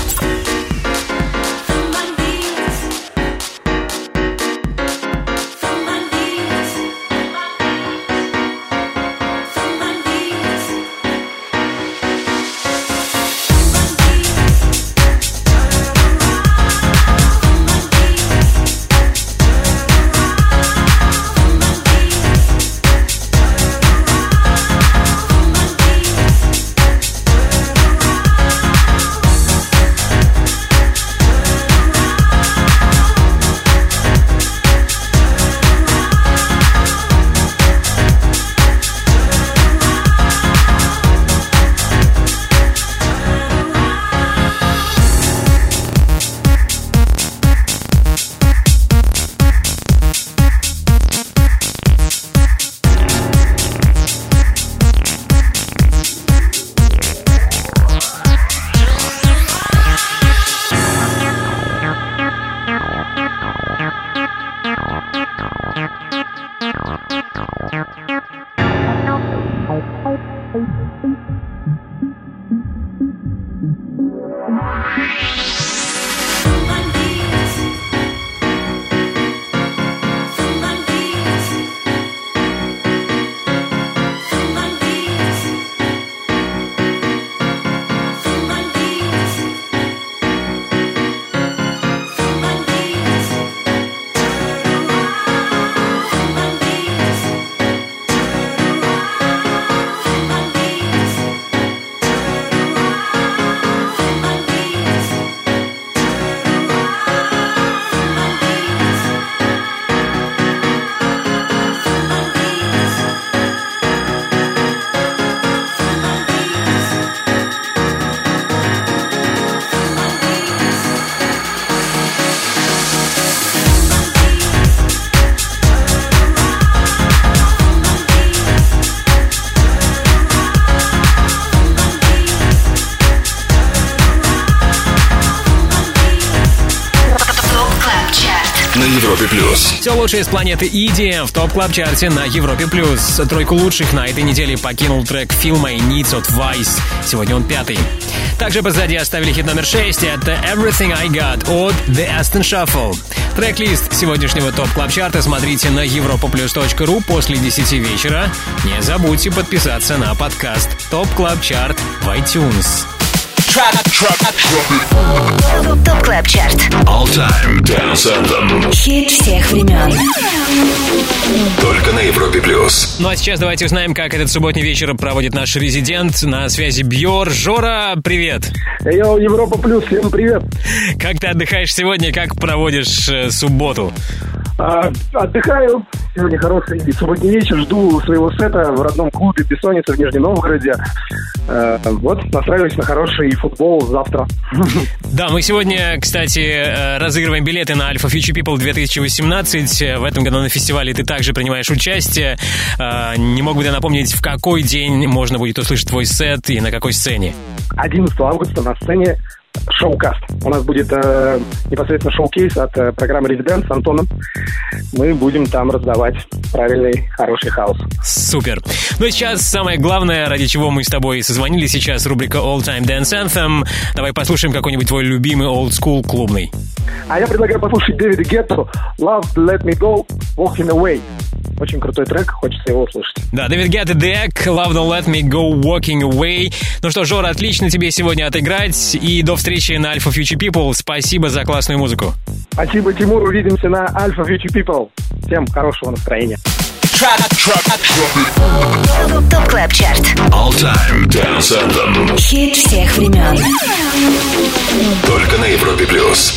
Европе плюс. Все лучшее из планеты и ди эм в топ-клаб-чарте на Европе плюс. Тройку лучших на этой неделе покинул трек Feel My Needs от Vice. Сегодня он пятый. Также позади оставили хит номер шесть. Это Everything I Got от The Aston Shuffle. Трек-лист сегодняшнего топ-клаб-чарта смотрите на европа плюс точка ру после десяти вечера. Не забудьте подписаться на подкаст Топ-клаб-чарт в iTunes. Топ Клаб Чарт. All Time Dance Anthem. Хит всех времен. Только на Европе плюс. Ну а сейчас давайте узнаем, как этот субботний вечер проводит наш резидент. На связи Бьор. Жора, привет. Йоу, Европа плюс, всем привет. Как ты отдыхаешь сегодня, как проводишь э, субботу? А, отдыхаю. Сегодня хороший субботний вечер. Жду своего сета в родном клубе «Бессонница» в Нижнем Новгороде. А, вот, настраиваюсь на хороший футбол завтра. Да, мы сегодня, кстати, разыгрываем билеты на Alpha Future People две тысячи восемнадцать. В этом году на фестивале ты также принимаешь участие. Не мог бы ты напомнить, в какой день можно будет услышать твой сет и на какой сцене? одиннадцатого августа на сцене шоукаст. У нас будет э, непосредственно шоукейс от э, программы «Резидент» с Антоном. Мы будем там раздавать правильный, хороший хаус. Супер. Ну и сейчас самое главное, ради чего мы с тобой созвонили сейчас, рубрика All Time Dance Anthem. Давай послушаем какой-нибудь твой любимый олдскул клубный. А я предлагаю послушать Дэвида Гетту «Love Let Me Go Walking Away». Очень крутой трек, хочется его услышать. Да, Дэвид Гетта, Дек, Love Don't Let Me Go Walking Away. Ну что, Жора, отлично тебе сегодня отыграть. И до встречи на Alpha Future People. Спасибо за классную музыку. Спасибо, Тимур. Увидимся на Alpha Future People. Всем хорошего настроения. Топ Клаб Чарт. All Time Dance Anthem. Хит всех времен. Только на Европе плюс.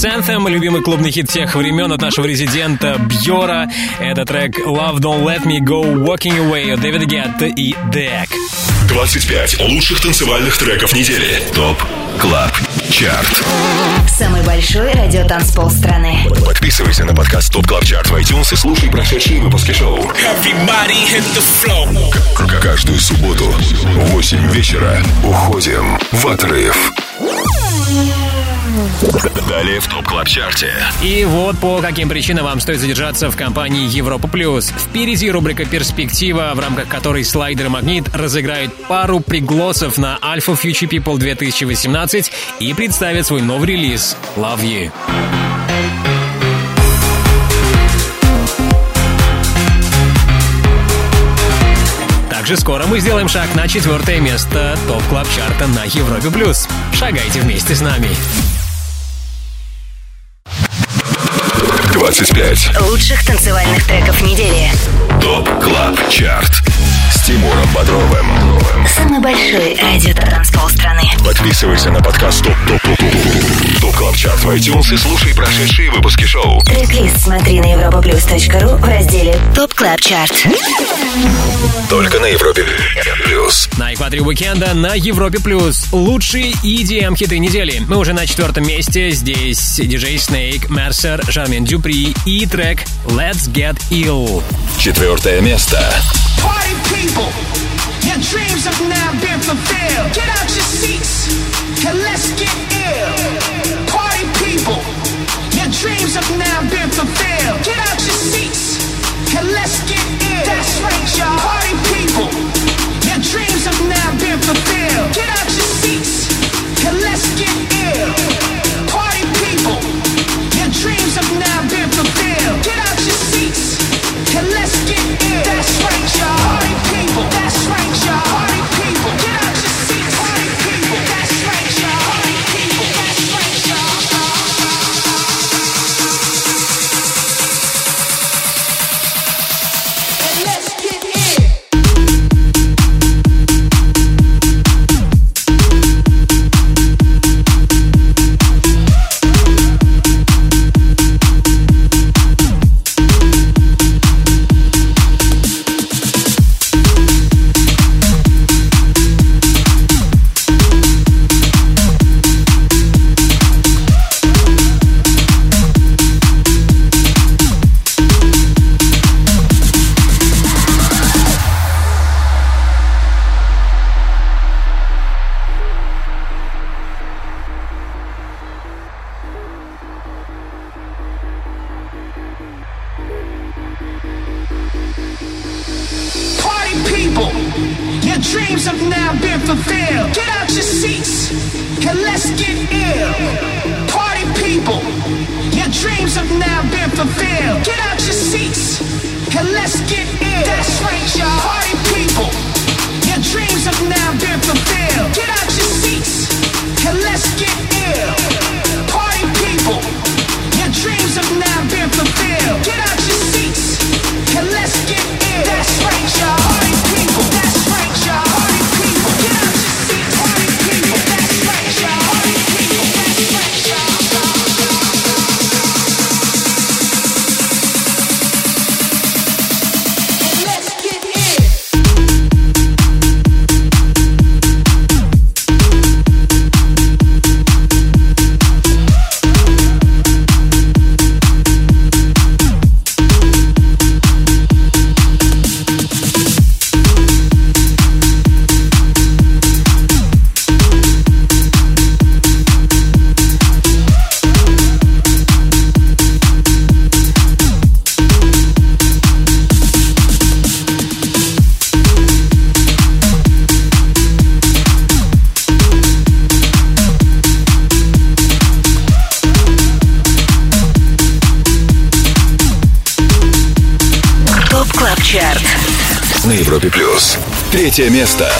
Anthem, любимый клубный хит тех времен от нашего резидента Бьора. Это трек Love Don't Let Me Go Walking Away от Дэвида Гетта и Дек. двадцать пять лучших танцевальных треков недели. Топ Клаб Чарт. Самый большой радиотанцпол страны. Подписывайся на подкаст Топ Клаб Чарт в iTunes и слушай прошедшие выпуски шоу. Everybody hit the floor. Каждую субботу в восемь вечера уходим в отрыв. Далее в топ-клаб-чарте. И вот по каким причинам вам стоит задержаться в компании Европа Плюс. Впереди рубрика «Перспектива», в рамках которой слайдер «Магнит» разыграет пару пригласов на Alpha Future People две тысячи восемнадцать и представит свой новый релиз «Love You». Также скоро мы сделаем шаг на четвертое место топ-клаб-чарта на Европе Плюс. Шагайте вместе с нами. двадцать пять лучших танцевальных треков недели. Топ Клаб Чарт. Тимуром Бодровым. Самый большой радио-транспол страны. Подписывайся на подкаст ТОП ТОП ТОП ТОП ТОП КЛАП ЧАРТ в iTunes и слушай прошедшие выпуски шоу. Трек-лист смотри на европа плюс точка ру в разделе ТОП КЛАП ЧАРТ. Только на Европе Плюс. На экваторе уикенда на Европе Плюс. Лучшие и ди эм-хиты недели. Мы уже на четвертом месте. Здесь диджей Снейк, Мерсер, Жермен Дюпри и трек Let's Get Ill. Четвертое место. Party people, your dreams have now been fulfilled. Get out your seats and let's get ill. Party people, your dreams have now been fulfilled. Get out your seats and let's get ill. That's right, y'all. Party people, your dreams have now been fulfilled. Get out your seats and let's get ill. Party people, your dreams have now been fulfilled. Get out your seats and let's get ill. That's right, y'all. Party people. That's right, y'all. Party people. Get out your seats. Party people. That's right, y'all. Party people. That's right, y'all. And let's get на Европе Плюс. Третье место.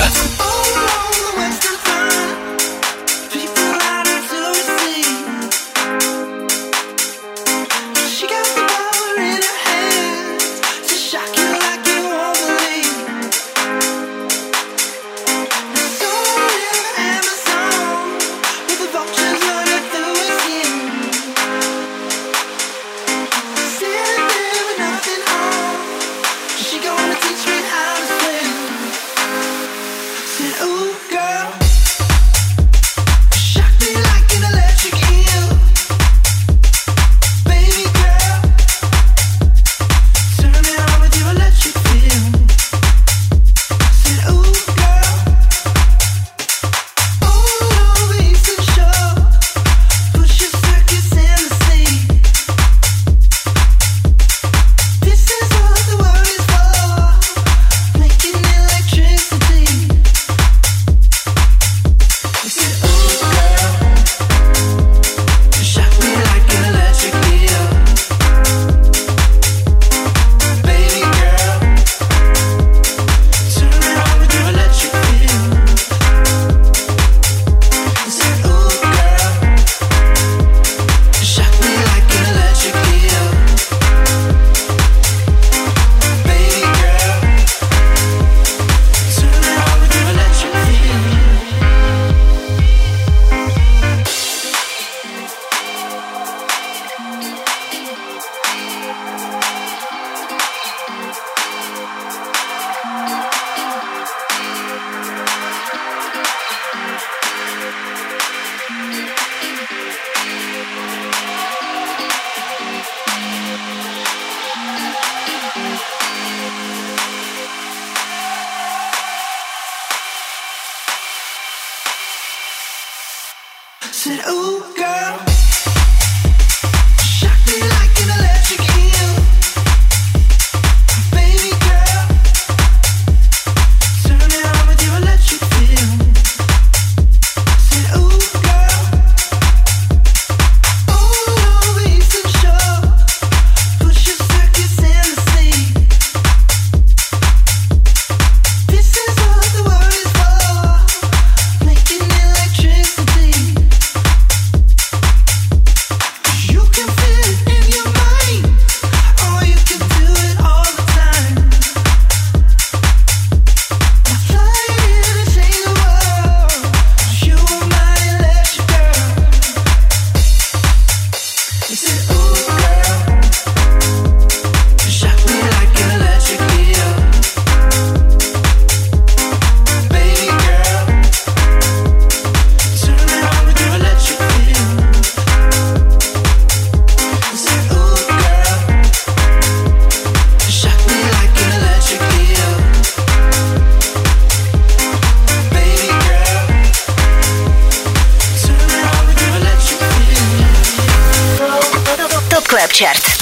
said, ooh, girl.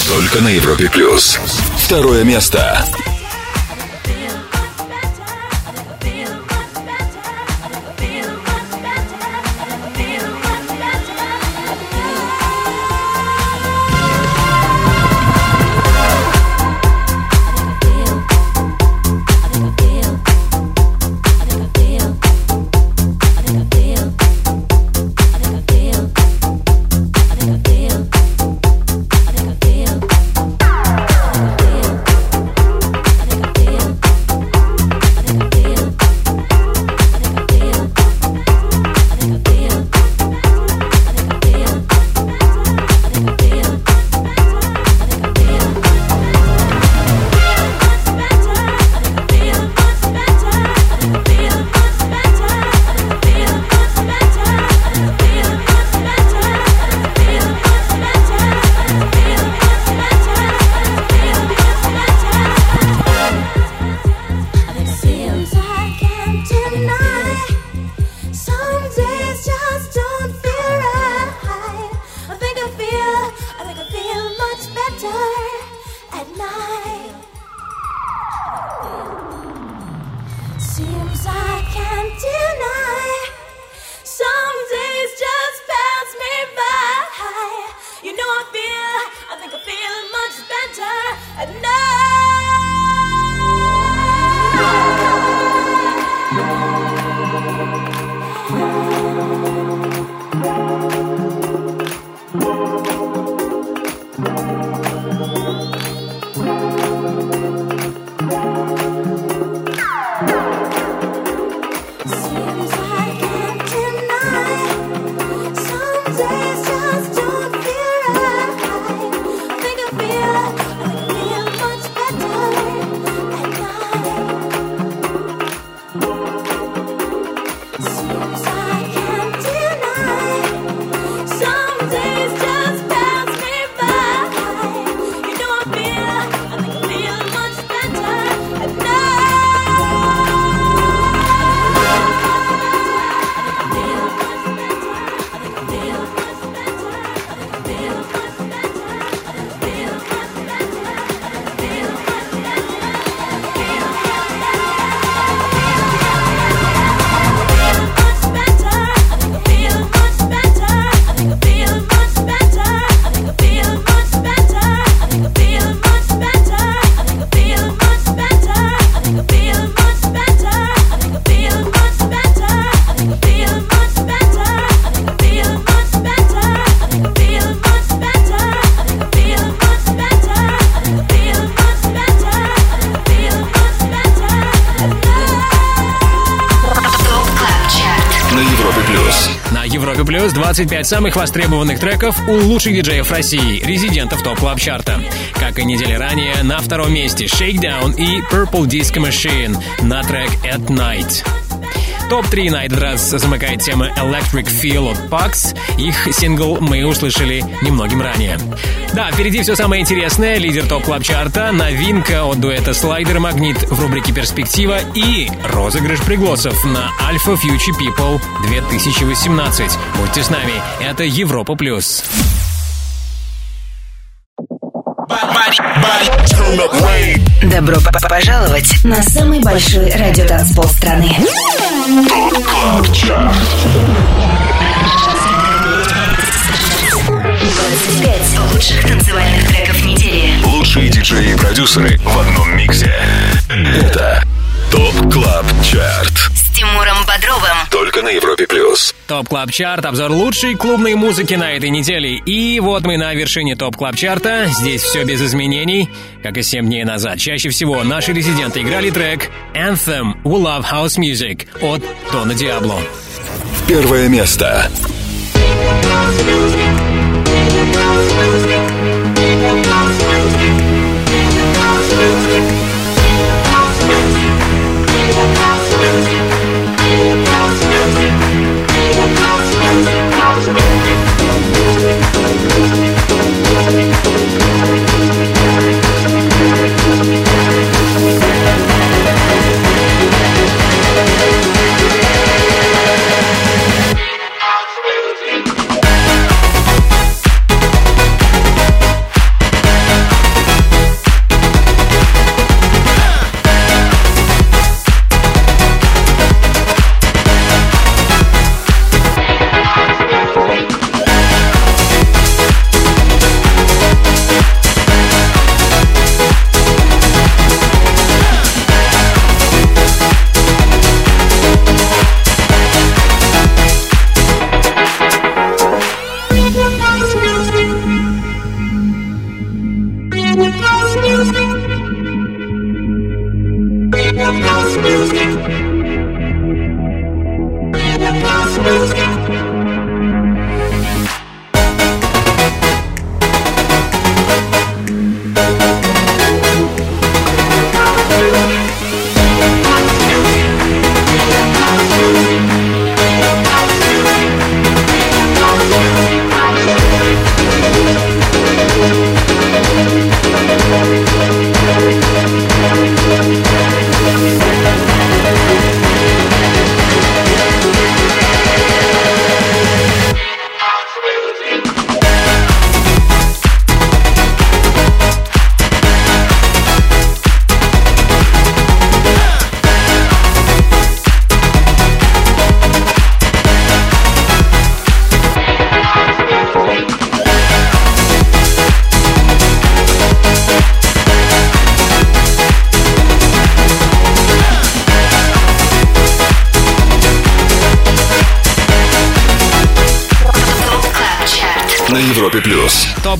Только на Европе плюс. Второе место. двадцать пять самых востребованных треков у лучших диджеев России, резидентов топ-клаб-чарта. Как и недели ранее, на втором месте Shakedown и Purple Disco Machine на трек At Night. Топ-три на этот раз замыкает тема Electric Feel от Pax. Их сингл мы услышали немногим ранее. Да, впереди все самое интересное. Лидер топ-клаб-чарта, новинка от дуэта Слайдер Магнит в рубрике «Перспектива» и розыгрыш пригласов на Alpha Future People две тысячи восемнадцать. Будьте с нами. Это Европа Плюс. Добро пожаловать на самый большой радиотанцпол страны. двадцать пять лучших танцевальных треков недели. Лучшие диджеи и продюсеры в одном миксе. Это Топ Клаб Чарт. Тимуром Бодровым. Только на Европе Плюс. Топ Клаб Чарт. Обзор лучшей клубной музыки на этой неделе. И вот мы на вершине Топ Клаб Чарта. Здесь все без изменений, как и семь дней назад. Чаще всего наши резиденты играли трек Anthem We Love House Music от Дона Диабло. Первое место.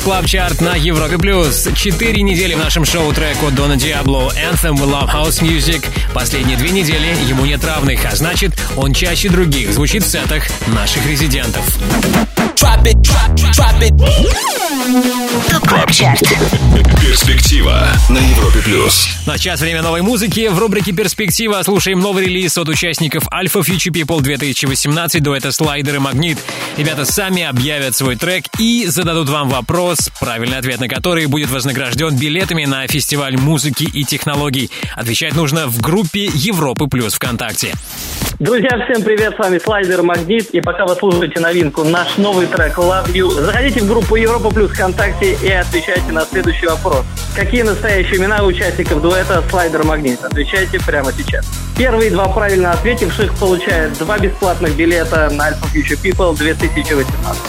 Клаб-чарт на Европе Плюс. Четыре недели в нашем шоу треку Дона Диабло Anthem We Love House Music. Последние две недели ему нет равных, а значит, он чаще других звучит в сетах наших резидентов. Клаб-чарт. Перспектива на Европе Плюс. На час время новой музыки. В рубрике «Перспектива» слушаем новый релиз от участников Alpha Future People две тысячи восемнадцать, дуэта Слайдер и Магнит. Ребята сами объявят свой трек и зададут вам вопрос, правильный ответ на который будет вознагражден билетами на фестиваль музыки и технологий. Отвечать нужно в группе Европы Плюс ВКонтакте. Друзья, всем привет, с вами Слайдер Магнит. И пока вы слушаете новинку, наш новый трек Love You, заходите в группу Европа Плюс ВКонтакте и отвечайте на следующий вопрос. Какие настоящие имена участников дуэта Слайдер Магнит? Отвечайте прямо сейчас. Первые два правильно ответивших получают два бесплатных билета на Alpha Future People две тысячи восемнадцать.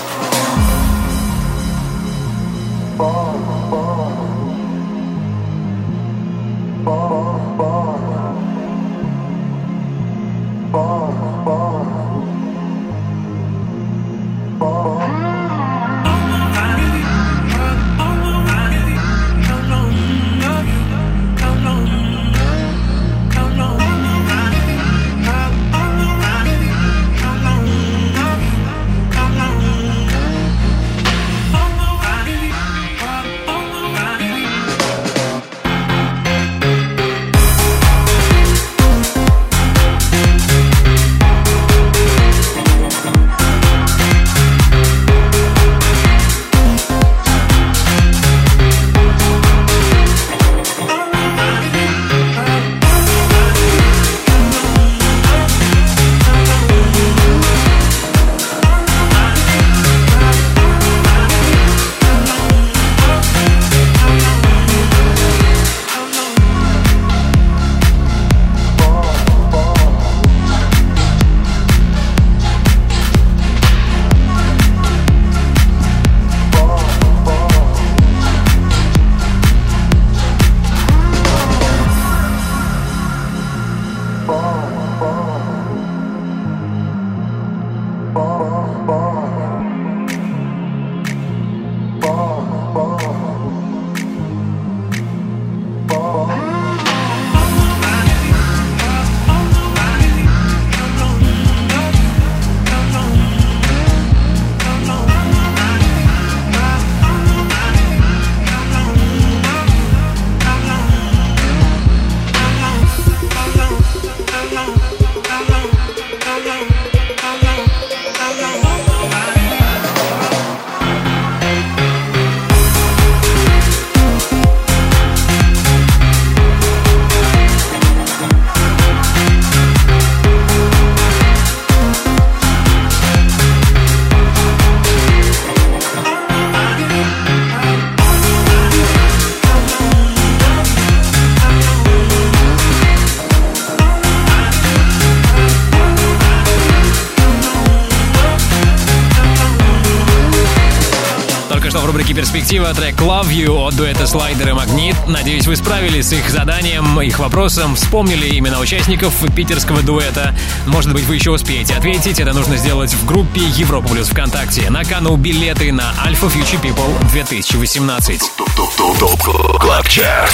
перспектива, трек Love You от дуэта Слайдер и Магнит. Надеюсь, вы справились с их заданием, их вопросом, вспомнили имена участников питерского дуэта. Может быть, вы еще успеете ответить. Это нужно сделать в группе Европа Плюс ВКонтакте. На кону билеты на Alpha Future People две тысячи восемнадцать.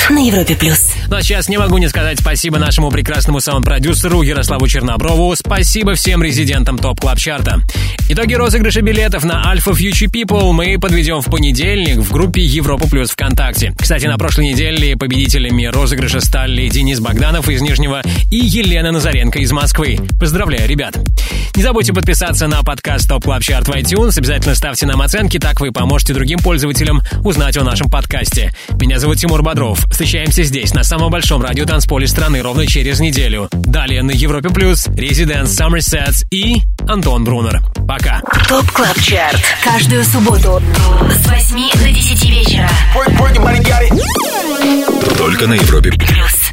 На Европе Плюс. Но сейчас не могу не сказать спасибо нашему прекрасному саунд-продюсеру Ярославу Черноброву. Спасибо всем резидентам Топ Клаб Чарта. Итоги розыгрыша билетов на Alpha Future People мы подведем в понедельник в группе Европа Плюс ВКонтакте. Кстати, на прошлой неделе победителями розыгрыша стали Денис Богданов из Нижнего и Елена Назаренко из Москвы. Поздравляю, ребят! Не забудьте подписаться на подкаст Топ Клаб Чарт в iTunes. Обязательно ставьте нам оценки, так вы поможете другим пользователям узнать о нашем подкасте. Меня зовут Тимур Бодров. Встречаемся здесь, на самом большом радиотанцполе страны, ровно через неделю. Далее на Европе Плюс Residence, Summersets и Антон Брунер. Пока. Топ Клаб Чарт. Каждую субботу с восьми до десяти вечера. Только на Европе Плюс.